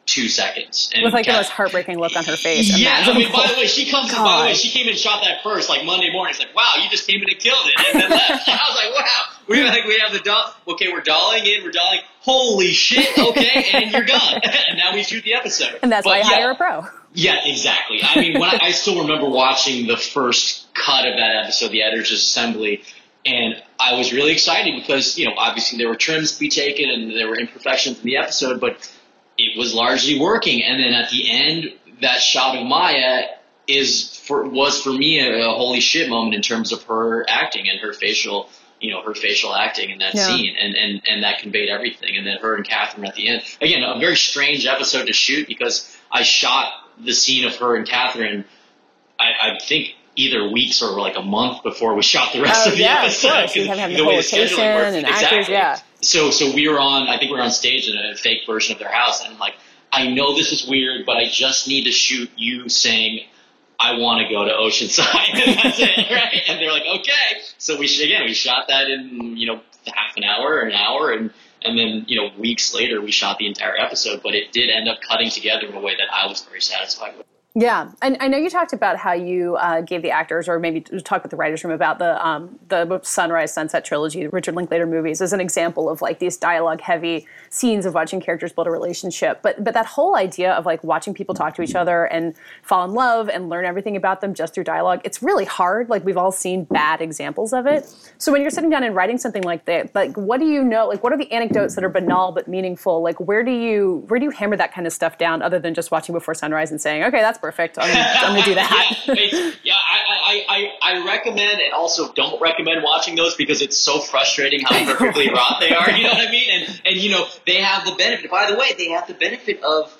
two seconds. And with like Kat, the most heartbreaking look on her face. Yeah, I mean, by the way, she comes God. by the way, she came and shot that first, like Monday morning. It's like, wow, you just came in and killed it. And then left. I was like, wow. We like we have the doll. Okay, we're dolling in. We're dolling. Holy shit! Okay, and you're done. And now we shoot the episode. And that's but why I yeah, hire a pro. Yeah, exactly. I mean, when I, I still remember watching the first cut of that episode, the editor's assembly, and I was really excited because you know obviously there were trims to be taken and there were imperfections in the episode, but it was largely working. And then at the end, that shot of Maya is for was for me a, a holy shit moment in terms of her acting and her facial. you know, her facial acting in that yeah. scene and, and, and that conveyed everything. And then her and Catherine at the end, again, a very strange episode to shoot because I shot the scene of her and Catherine, I, I think either weeks or like a month before we shot the rest oh, of the yeah, episode. Of course. You have the, the way the scheduling works. And exactly. Actors, yeah. So, so we were on, I think we were on stage in a fake version of their house. And I'm like, I know this is weird, but I just need to shoot you saying, I want to go to Oceanside, and that's it, right? And they're like, okay. So we again, we shot that in, you know, half an hour, an hour, and and then, you know, weeks later, we shot the entire episode, but it did end up cutting together in a way that I was very satisfied with. Yeah, and I know you talked about how you uh, gave the actors, or maybe talked with the writers' room about the um, the Sunrise Sunset trilogy, Richard Linklater movies, as an example of like these dialogue-heavy scenes of watching characters build a relationship. But but that whole idea of like watching people talk to each other and fall in love and learn everything about them just through dialogue, it's really hard. Like we've all seen bad examples of it. So when you're sitting down and writing something like that, like what do you know? Like what are the anecdotes that are banal but meaningful? Like where do you where do you hammer that kind of stuff down other than just watching Before Sunrise and saying, okay, that's perfect. I'm gonna, I'm gonna do that. yeah, yeah I, I, I, I recommend and also don't recommend watching those because it's so frustrating how perfectly wrought they are. You know what I mean? And and you know they have the benefit. By the way, they have the benefit of,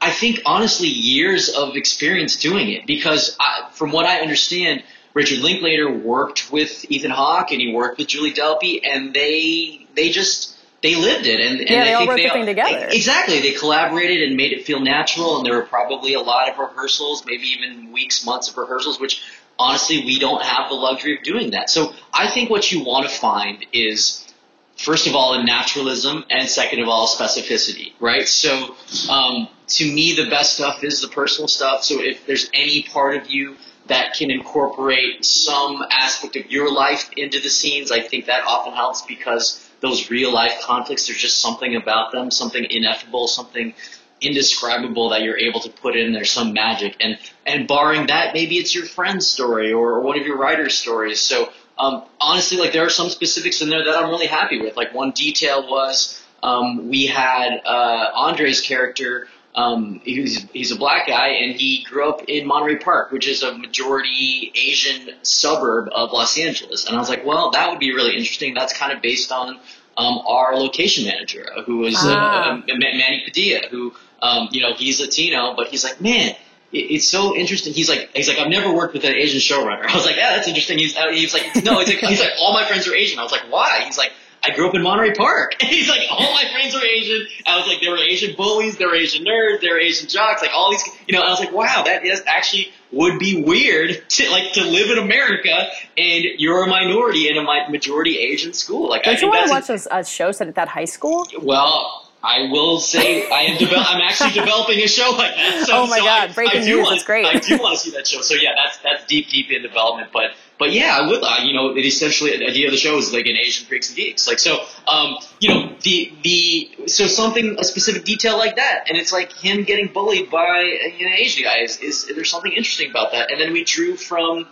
I think honestly, years of experience doing it because I, from what I understand, Richard Linklater worked with Ethan Hawke and he worked with Julie Delpy, and they they just. They lived it, and, and yeah, they I think all wrote they, the thing together. Exactly, they collaborated and made it feel natural, and there were probably a lot of rehearsals, maybe even weeks, months of rehearsals, which honestly we don't have the luxury of doing that. So I think what you want to find is first of all, in naturalism, and second of all, specificity, right? So um, to me, the best stuff is the personal stuff. So if there's any part of you that can incorporate some aspect of your life into the scenes, I think that often helps, because those real life conflicts, there's just something about them, something ineffable, something indescribable that you're able to put in there, some magic. And and barring that, maybe it's your friend's story or one of your writer's stories. So um, honestly, like, there are some specifics in there that I'm really happy with. Like, one detail was um, we had uh, Andre's character. Um, he's, he's a black guy, and he grew up in Monterey Park, which is a majority Asian suburb of Los Angeles. And I was like, well, that would be really interesting. That's kind of based on um, our location manager, who was ah. uh, Manny Padilla, who, um, you know, he's Latino, but he's like, man, it, it's so interesting. He's like, he's like, I've never worked with an Asian showrunner. I was like, yeah, that's interesting. He's, he's like, no, he's like, he's like, all my friends are Asian. I was like, why? He's like, I grew up in Monterey Park. And he's like, all my friends are Asian. I was like, they were Asian bullies, they were Asian nerds, they were Asian jocks, like all these, you know. I was like, wow, that is actually would be weird to like to live in America and you're a minority in a majority Asian school. Like, don't I you want to watch those uh, shows at that high school? Well, I will say I am. Devel- I'm actually developing a show like that. So, oh my so God, I, breaking I news! Want, it's great. I do want to see that show. So yeah, that's that's deep, deep in development. But but yeah, I would. Uh, you know, it essentially the idea of the show is like an Asian Freaks and Geeks. Like so, um, you know, the the so something a specific detail like that, and it's like him getting bullied by an Asian guy. Is, is there's something interesting about that? And then we drew from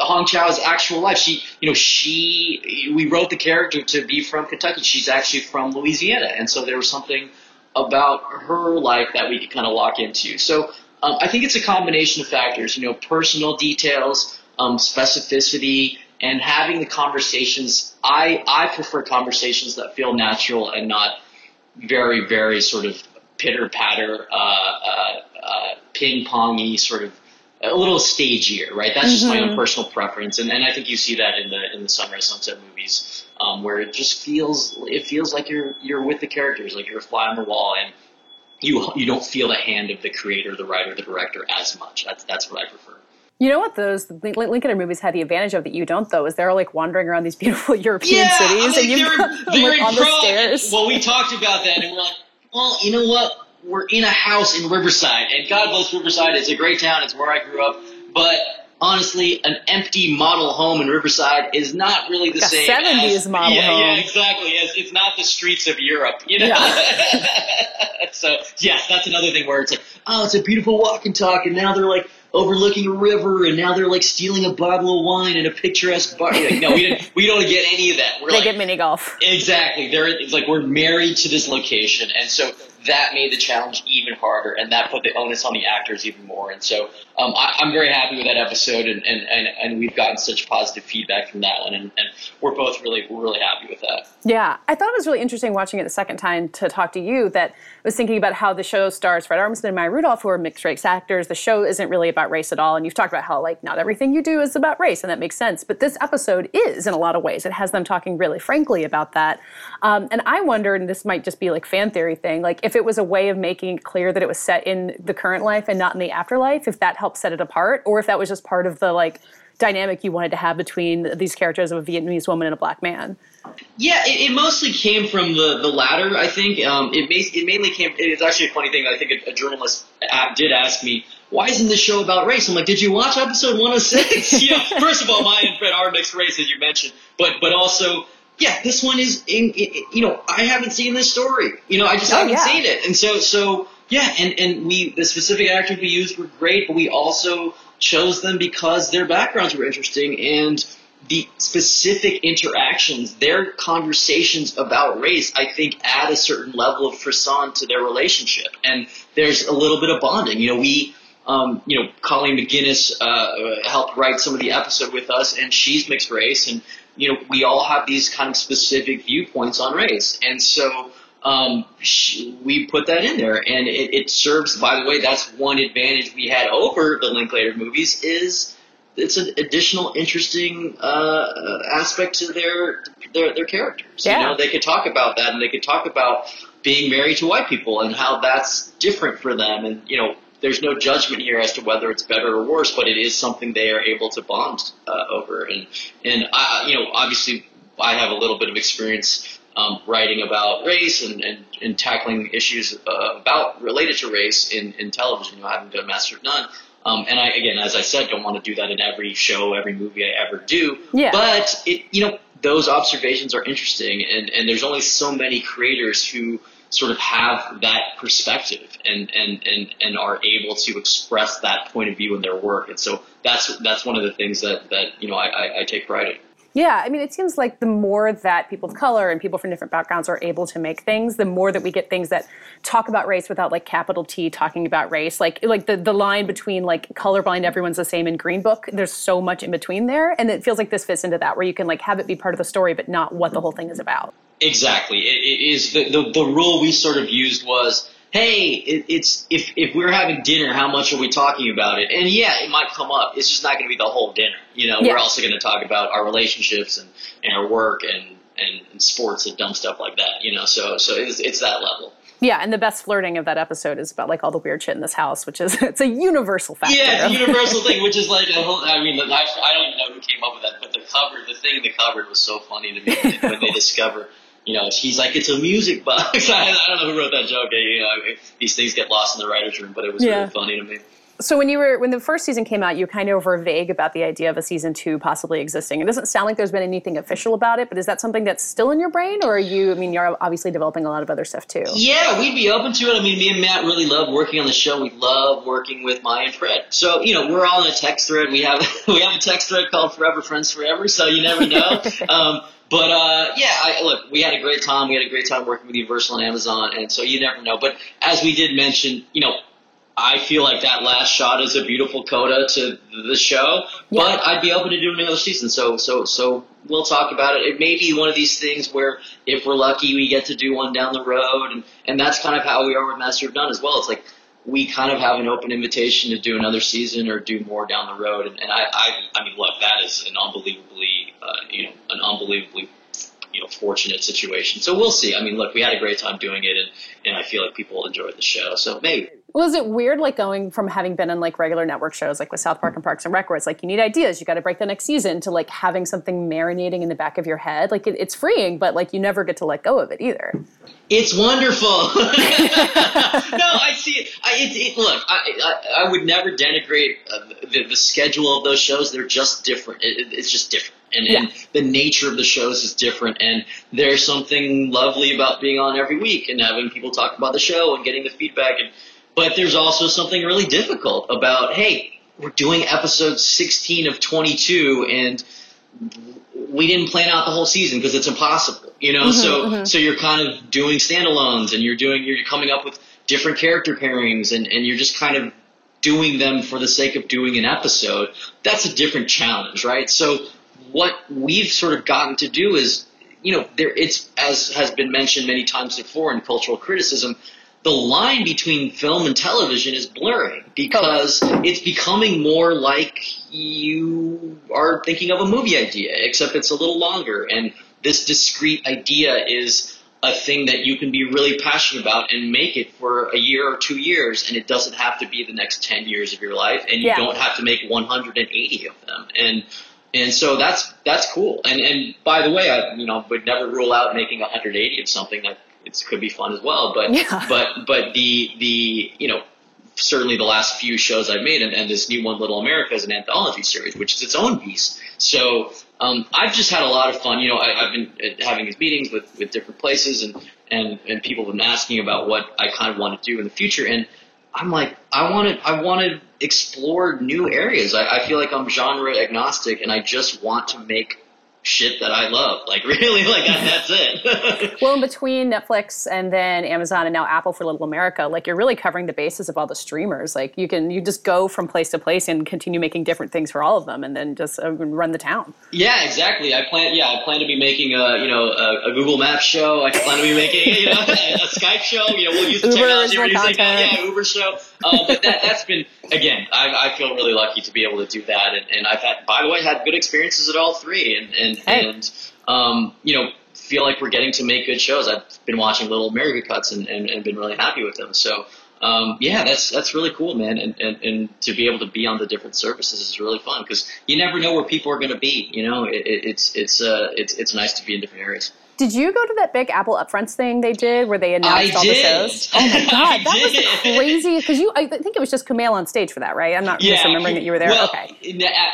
Hong Chao's actual life. She, you know, she, we wrote the character to be from Kentucky. She's actually from Louisiana. And so there was something about her life that we could kind of lock into. So um, I think it's a combination of factors, you know, personal details, um, specificity, and having the conversations. I, I prefer conversations that feel natural and not very, very sort of pitter-patter, uh, uh, uh, ping-pongy sort of, a little stagier, right? That's just mm-hmm. my own personal preference, and and I think you see that in the in the Sunrise Sunset movies, um, where it just feels it feels like you're you're with the characters, like you're a fly on the wall, and you you don't feel the hand of the creator, the writer, the director as much. That's that's what I prefer. You know what those Lincoln movies had the advantage of that you don't, though, is they're like wandering around these beautiful European yeah, cities, I mean, and you've got them like on the stairs. Well, we talked about that, and we're like, well, you know what? We're in a house in Riverside, and God bless Riverside. It's a great town. It's where I grew up. But honestly, an empty model home in Riverside is not really the, the same seventies as, model yeah, home. Yeah, exactly. It's, it's not the streets of Europe, you know? Yeah. So, yes, that's another thing where it's like, oh, it's a beautiful walk and talk, and now they're like overlooking a river, and now they're like stealing a bottle of wine in a picturesque bar. Like, no, we didn't, we don't get any of that. We're they like, get mini golf. Exactly. They're, it's like we're married to this location, and so that made the challenge even harder, and that put the onus on the actors even more. And so um, I, I'm very happy with that episode, and, and, and, and we've gotten such positive feedback from that one, and, and we're both really we're really happy with that. Yeah, I thought it was really interesting watching it the second time to talk to you that I was thinking about how the show stars Fred Armisen and Maya Rudolph, who are mixed race actors. The show isn't really about race at all, and you've talked about how like not everything you do is about race, and that makes sense, but this episode is in a lot of ways. It has them talking really frankly about that, um, and I wondered, and this might just be like fan theory thing, like if it was a way of making it clear that it was set in the current life and not in the afterlife, if that helped set it apart, or if that was just part of the like dynamic you wanted to have between these characters of a Vietnamese woman and a black man. Yeah, it, it mostly came from the, the latter, I think. Um, it, may, it mainly came – it's actually a funny thing. I think a, a journalist did ask me, why isn't this show about race? I'm like, did you watch episode one oh six? You know, first of all, mine and Fred are mixed race, as you mentioned, but but also – yeah, this one is, in, in, you know, I haven't seen this story. You know, I just oh, haven't yeah. seen it. And so, so yeah, and, and we the specific actors we used were great, but we also chose them because their backgrounds were interesting, and the specific interactions, their conversations about race, I think add a certain level of frisson to their relationship. And there's a little bit of bonding. You know, we... Um, you know, Colleen McGinnis uh, helped write some of the episode with us, and she's mixed race, and, you know, we all have these kind of specific viewpoints on race. And so um, she, we put that in there, and it, it serves, by the way, that's one advantage we had over the Linklater movies, is it's an additional interesting uh, aspect to their, their, their characters. Yeah. You know, they could talk about that, and they could talk about being married to white people and how that's different for them, and, you know, there's no judgment here as to whether it's better or worse, but it is something they are able to bond uh, over. And, and I, you know, obviously I have a little bit of experience um, writing about race and, and, and tackling issues uh, about related to race in, in television, you know, having done Master of None. Um, and I, again, as I said, don't want to do that in every show, every movie I ever do. Yeah. But, it, you know, those observations are interesting, and, and there's only so many creators who sort of have that perspective and, and, and, and are able to express that point of view in their work. And so that's that's one of the things that, that you know, I, I, I take pride in. Yeah, I mean, it seems like the more that people of color and people from different backgrounds are able to make things, the more that we get things that talk about race without, like, capital T talking about race. Like, like the, the line between, like, colorblind, everyone's the same in Green Book, there's so much in between there. And it feels like this fits into that, where you can, like, have it be part of the story but not what the whole thing is about. Exactly. It, it is the, the, the rule we sort of used was, hey, it, it's if, if we're having dinner, how much are we talking about it? And yeah, it might come up. It's just not going to be the whole dinner. You know, yeah. We're also going to talk about our relationships and, and our work and, and, and sports and dumb stuff like that. You know, so so it's it's that level. Yeah, and the best flirting of that episode is about, like, all the weird shit in this house, which is, it's a universal factor. Yeah, it's a universal thing, which is like, a whole, I mean, I, I don't even know who came up with that, but the cupboard, the thing in the cupboard was so funny to me when they discover. You know, she's like, it's a music box. I, I don't know who wrote that joke. You know, these things get lost in the writer's room, but it was yeah. really funny to me. So when you were, when the first season came out, you kind of were vague about the idea of a season two possibly existing. It doesn't sound like there's been anything official about it, but is that something that's still in your brain, or are you, I mean, you're obviously developing a lot of other stuff too. Yeah, we'd be open to it. I mean, me and Matt really love working on the show. We love working with Maya and Fred. So, you know, we're all in a text thread. We have, we have a text thread called Forever Friends Forever. So you never know. um, But, uh, yeah, I, look, we had a great time. We had a great time working with Universal and Amazon, and so you never know. But as we did mention, you know, I feel like that last shot is a beautiful coda to the show, yeah. but I'd be open to doing another season, so so so we'll talk about it. It may be one of these things where, if we're lucky, we get to do one down the road, and, and that's kind of how we are with Master of None as well. It's like we kind of have an open invitation to do another season or do more down the road, and, and I, I I mean, look, that is an unbelievably uh, you know, an unbelievably you know, fortunate situation. So we'll see. I mean, look, we had a great time doing it, and, and I feel like people enjoyed the show, so maybe. Well, is it weird, like, going from having been in, like, regular network shows, like with South Park and Parks and Rec, where it's like, you need ideas, you got to break the next season, to, like, having something marinating in the back of your head? Like, it, it's freeing, but, like, you never get to let go of it either. It's wonderful. No, I see it. I, it, it look, I, I I would never denigrate uh, the, the schedule of those shows. They're just different. It, it, it's just different. And, yeah. and the nature of the shows is different. And there's something lovely about being on every week and having people talk about the show and getting the feedback. And But there's also something really difficult about, hey, we're doing episode sixteen of twenty-two, and we didn't plan out the whole season because it's impossible, you know? Mm-hmm, so mm-hmm. so you're kind of doing standalones, and you're doing you're coming up with different character pairings, and, and you're just kind of doing them for the sake of doing an episode. That's a different challenge, right? So what we've sort of gotten to do is, you know, there it's, as has been mentioned many times before in cultural criticism, the line between film and television is blurring because it's becoming more like you are thinking of a movie idea, except it's a little longer. And this discrete idea is a thing that you can be really passionate about and make it for a year or two years. And it doesn't have to be the next ten years of your life. And you yeah. don't have to make one hundred eighty of them. And and so that's that's cool. And and by the way, I you know would never rule out making one hundred eighty of something that it could be fun as well, but yeah. but but the the you know certainly the last few shows I've made, and, and this new one, Little America, is an anthology series, which is its own piece. So um, I've just had a lot of fun. You know, I, I've been having these meetings with, with different places, and and and people have been asking about what I kind of want to do in the future, and I'm like, I want to I want to explore new areas. I, I feel like I'm genre agnostic, and I just want to make shit that I love, like, really, like, that's it. Well, in between Netflix and then Amazon and now Apple for Little America, like, you're really covering the bases of all the streamers. Like, you can you just go from place to place and continue making different things for all of them, and then just uh, run the town. Yeah, exactly. I plan. Yeah, I plan to be making a you know a, a Google Maps show. I plan to be making you know a Skype show. You know, we'll use the Uber technology. We're using that, yeah, Uber show. Uh, but that that's been again. I, I feel really lucky to be able to do that, and, and I've had, by the way, had good experiences at all three, and and. Hey. And, um, you know, feel like we're getting to make good shows. I've been watching Little America cuts and, and, and been really happy with them. So, um, yeah, that's that's really cool, man. And, and, and to be able to be on the different services is really fun because you never know where people are going to be. You know, it, it's it's uh, it's it's nice to be in different areas. Did you go to that big Apple Upfronts thing they did where they announced I all did. the shows? Oh, my God. That was crazy. Because you, I think it was just Kumail on stage for that, right? I'm not yeah. remembering that you were there. Well, okay.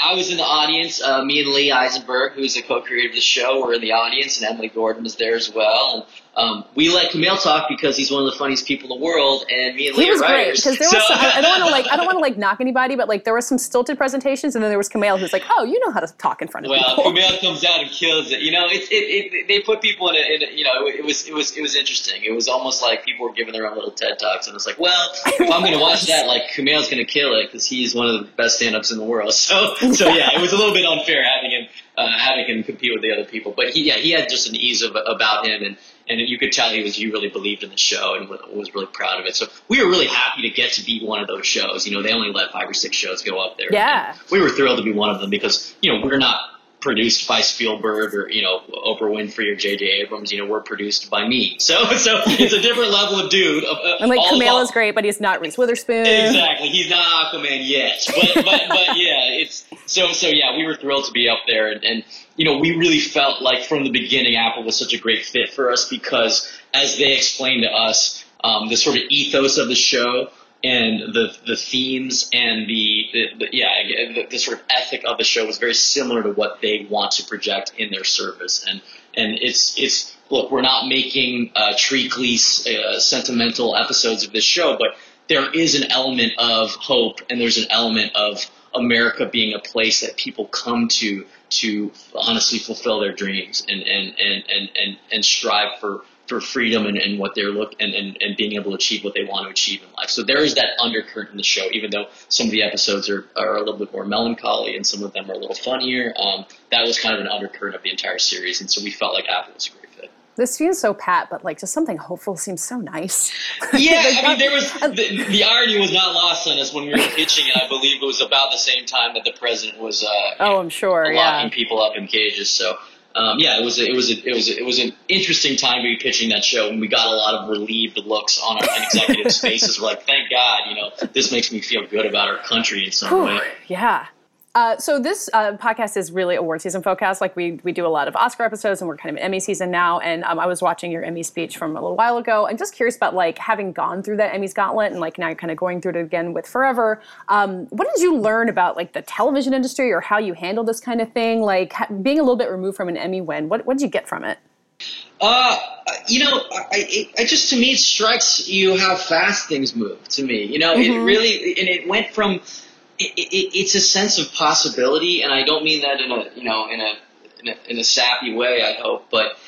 I was in the audience. Uh, me and Lee Eisenberg, who's the co-creator of the show, were in the audience, and Emily Gordon was there as well. And um, we let Kumail talk because he's one of the funniest people in the world, and me and Lee he was are writers. Great, because there was so. some, I don't want to like I don't want to like knock anybody, but like there were some stilted presentations, and then there was Kumail who's like, oh, you know how to talk in front of well, people. Well, Kumail comes out and kills it. You know, it's it, it they put people. People in, a, in a, you know, it was it was it was interesting. It was almost like people were giving their own little TED talks, and it's like, well, if I'm going to watch that, like Kumail's going to kill it because he's one of the best stand-ups in the world. So, so yeah, it was a little bit unfair having him uh, having him compete with the other people. But he, yeah, he had just an ease of, about him, and and you could tell he was he really believed in the show and was really proud of it. So we were really happy to get to be one of those shows. You know, they only let five or six shows go up there. Yeah, we were thrilled to be one of them because you know we're not produced by Spielberg or, you know, Oprah Winfrey or J J Abrams, you know, were produced by me. So so it's a different level of dude. Of, uh, and, like, Kumail is great, but he's not Reese Witherspoon. Exactly. He's not Aquaman yet. But, but, but yeah, it's – so, so yeah, we were thrilled to be up there. And, and, you know, we really felt like from the beginning Apple was such a great fit for us because as they explained to us um, the sort of ethos of the show – and the the themes and the, the, the yeah the, the sort of ethic of the show was very similar to what they want to project in their service. And and it's it's look, we're not making uh, treacly uh, sentimental episodes of this show, but there is an element of hope and there's an element of America being a place that people come to to honestly fulfill their dreams and and and and and, and strive for. for freedom and, and what they're look and, and, and being able to achieve what they want to achieve in life. So there is that undercurrent in the show, even though some of the episodes are, are a little bit more melancholy and some of them are a little funnier. Um, that was kind of an undercurrent of the entire series. And so we felt like Apple was a great fit. This seems so pat, but like just something hopeful seems so nice. Yeah, I mean, there was the, the irony was not lost on us when we were pitching it. I believe it was about the same time that the president was uh, oh, I'm sure, locking yeah. people up in cages. So. Um, yeah, it was a, it was a, it was a, it was an interesting time to be pitching that show, and we got a lot of relieved looks on our executives' faces. We're like, thank God, you know, this makes me feel good about our country in some Ooh, way. Yeah. Uh, so this uh, podcast is really award season focused. Like we we do a lot of Oscar episodes, and we're kind of in Emmy season now. And um, I was watching your Emmy speech from a little while ago. I'm just curious about like having gone through that Emmys gauntlet, and like now you're kind of going through it again with Forever. Um, what did you learn about like the television industry or how you handle this kind of thing? Like ha- being a little bit removed from an Emmy win, what what did you get from it? Uh, you know, I, I just, to me, it strikes you how fast things move. To me, you know, mm-hmm. it really, and it went from. It, it, it's a sense of possibility, and I don't mean that in a you know in a, in a in a sappy way. I hope, but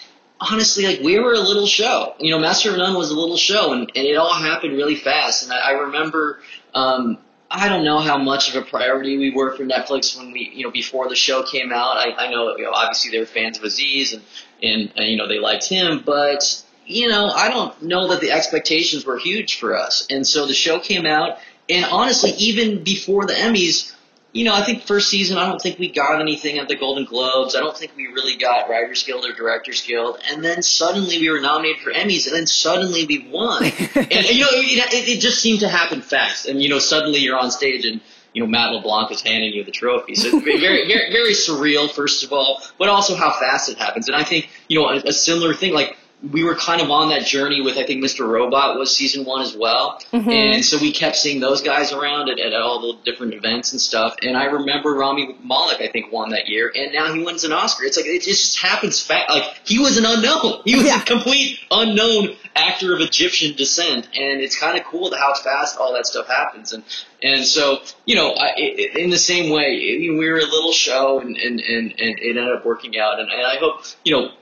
honestly, like we were a little show. You know, Master of None was a little show, and, and it all happened really fast. And I, I remember, um, I don't know how much of a priority we were for Netflix when we you know before the show came out. I, I know, you know obviously they were fans of Aziz, and, and and you know they liked him, but you know I don't know that the expectations were huge for us. And so the show came out. And honestly, even before the Emmys, you know, I think first season, I don't think we got anything at the Golden Globes. I don't think we really got Writers Guild or Directors Guild. And then suddenly we were nominated for Emmys, and then suddenly we won. and, you know, it, it, it just seemed to happen fast. And, you know, suddenly you're on stage and, you know, Matt LeBlanc was handing you the trophy. So very, very, very surreal, first of all, but also how fast it happens. And I think, you know, a, a similar thing, like, we were kind of on that journey with, I think, Mister Robot was season one as well. Mm-hmm. And so we kept seeing those guys around at, at all the different events and stuff. And I remember Rami Malek, I think, won that year. And now he wins an Oscar. It's like, it just happens fast. Like, he was an unknown. He was yeah. a complete unknown actor of Egyptian descent. And it's kind of cool how fast all that stuff happens. And and so, you know, I, it, in the same way, it, we were a little show and, and, and, and it ended up working out. And, and I hope, you know,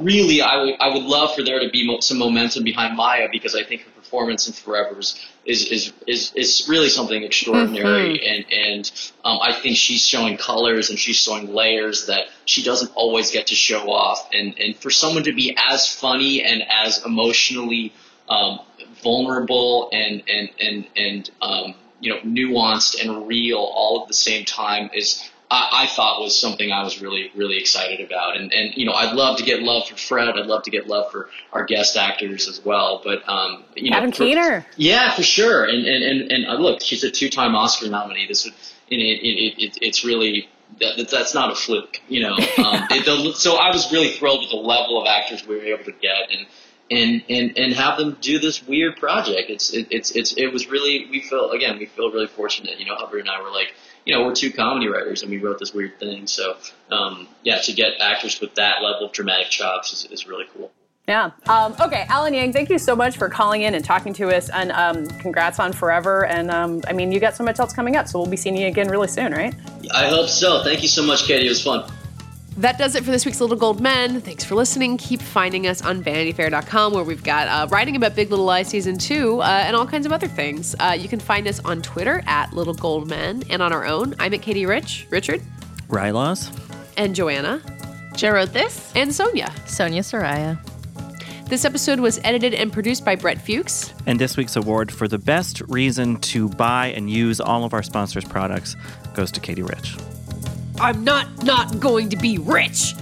really, I would, I would love for there to be some momentum behind Maya, because I think her performance in Forever is is is, is, is really something extraordinary, mm-hmm. and and um, I think she's showing colors and she's showing layers that she doesn't always get to show off, and and for someone to be as funny and as emotionally um, vulnerable and and and and um, you know nuanced and real all at the same time is. I thought was something I was really, really excited about. And, and, you know, I'd love to get love for Fred. I'd love to get love for our guest actors as well. But, um, you know, Adam Keener. Yeah, for sure. And, and, and, and look, she's a two-time Oscar nominee. This would, and it, it, it, it's really, that, that's not a fluke, you know. Um, it, the, so I was really thrilled with the level of actors we were able to get and and, and, and have them do this weird project. It's it, it's it's it was really we feel again we feel really fortunate. You know, Hubbard and I were like, you know, we're two comedy writers and we wrote this weird thing. So um, yeah, to get actors with that level of dramatic chops is, is really cool. Yeah. Um, okay, Alan Yang, thank you so much for calling in and talking to us, and um, congrats on Forever. And um, I mean, you got so much else coming up, so we'll be seeing you again really soon, right? I hope so. Thank you so much, Katie. It was fun. That does it for this week's Little Gold Men. Thanks for listening. Keep finding us on vanity fair dot com, where we've got uh, writing about Big Little Lies Season two uh, and all kinds of other things. Uh, you can find us on Twitter at Little Gold Men, and on our own. I'm at Katie Rich, Richard, Rylaws, and Joanna. Jer wrote this. And Sonia. Sonia Soraya. This episode was edited and produced by Brett Fuchs. And this week's award for the best reason to buy and use all of our sponsors' products goes to Katie Rich. I'm not not going to be rich.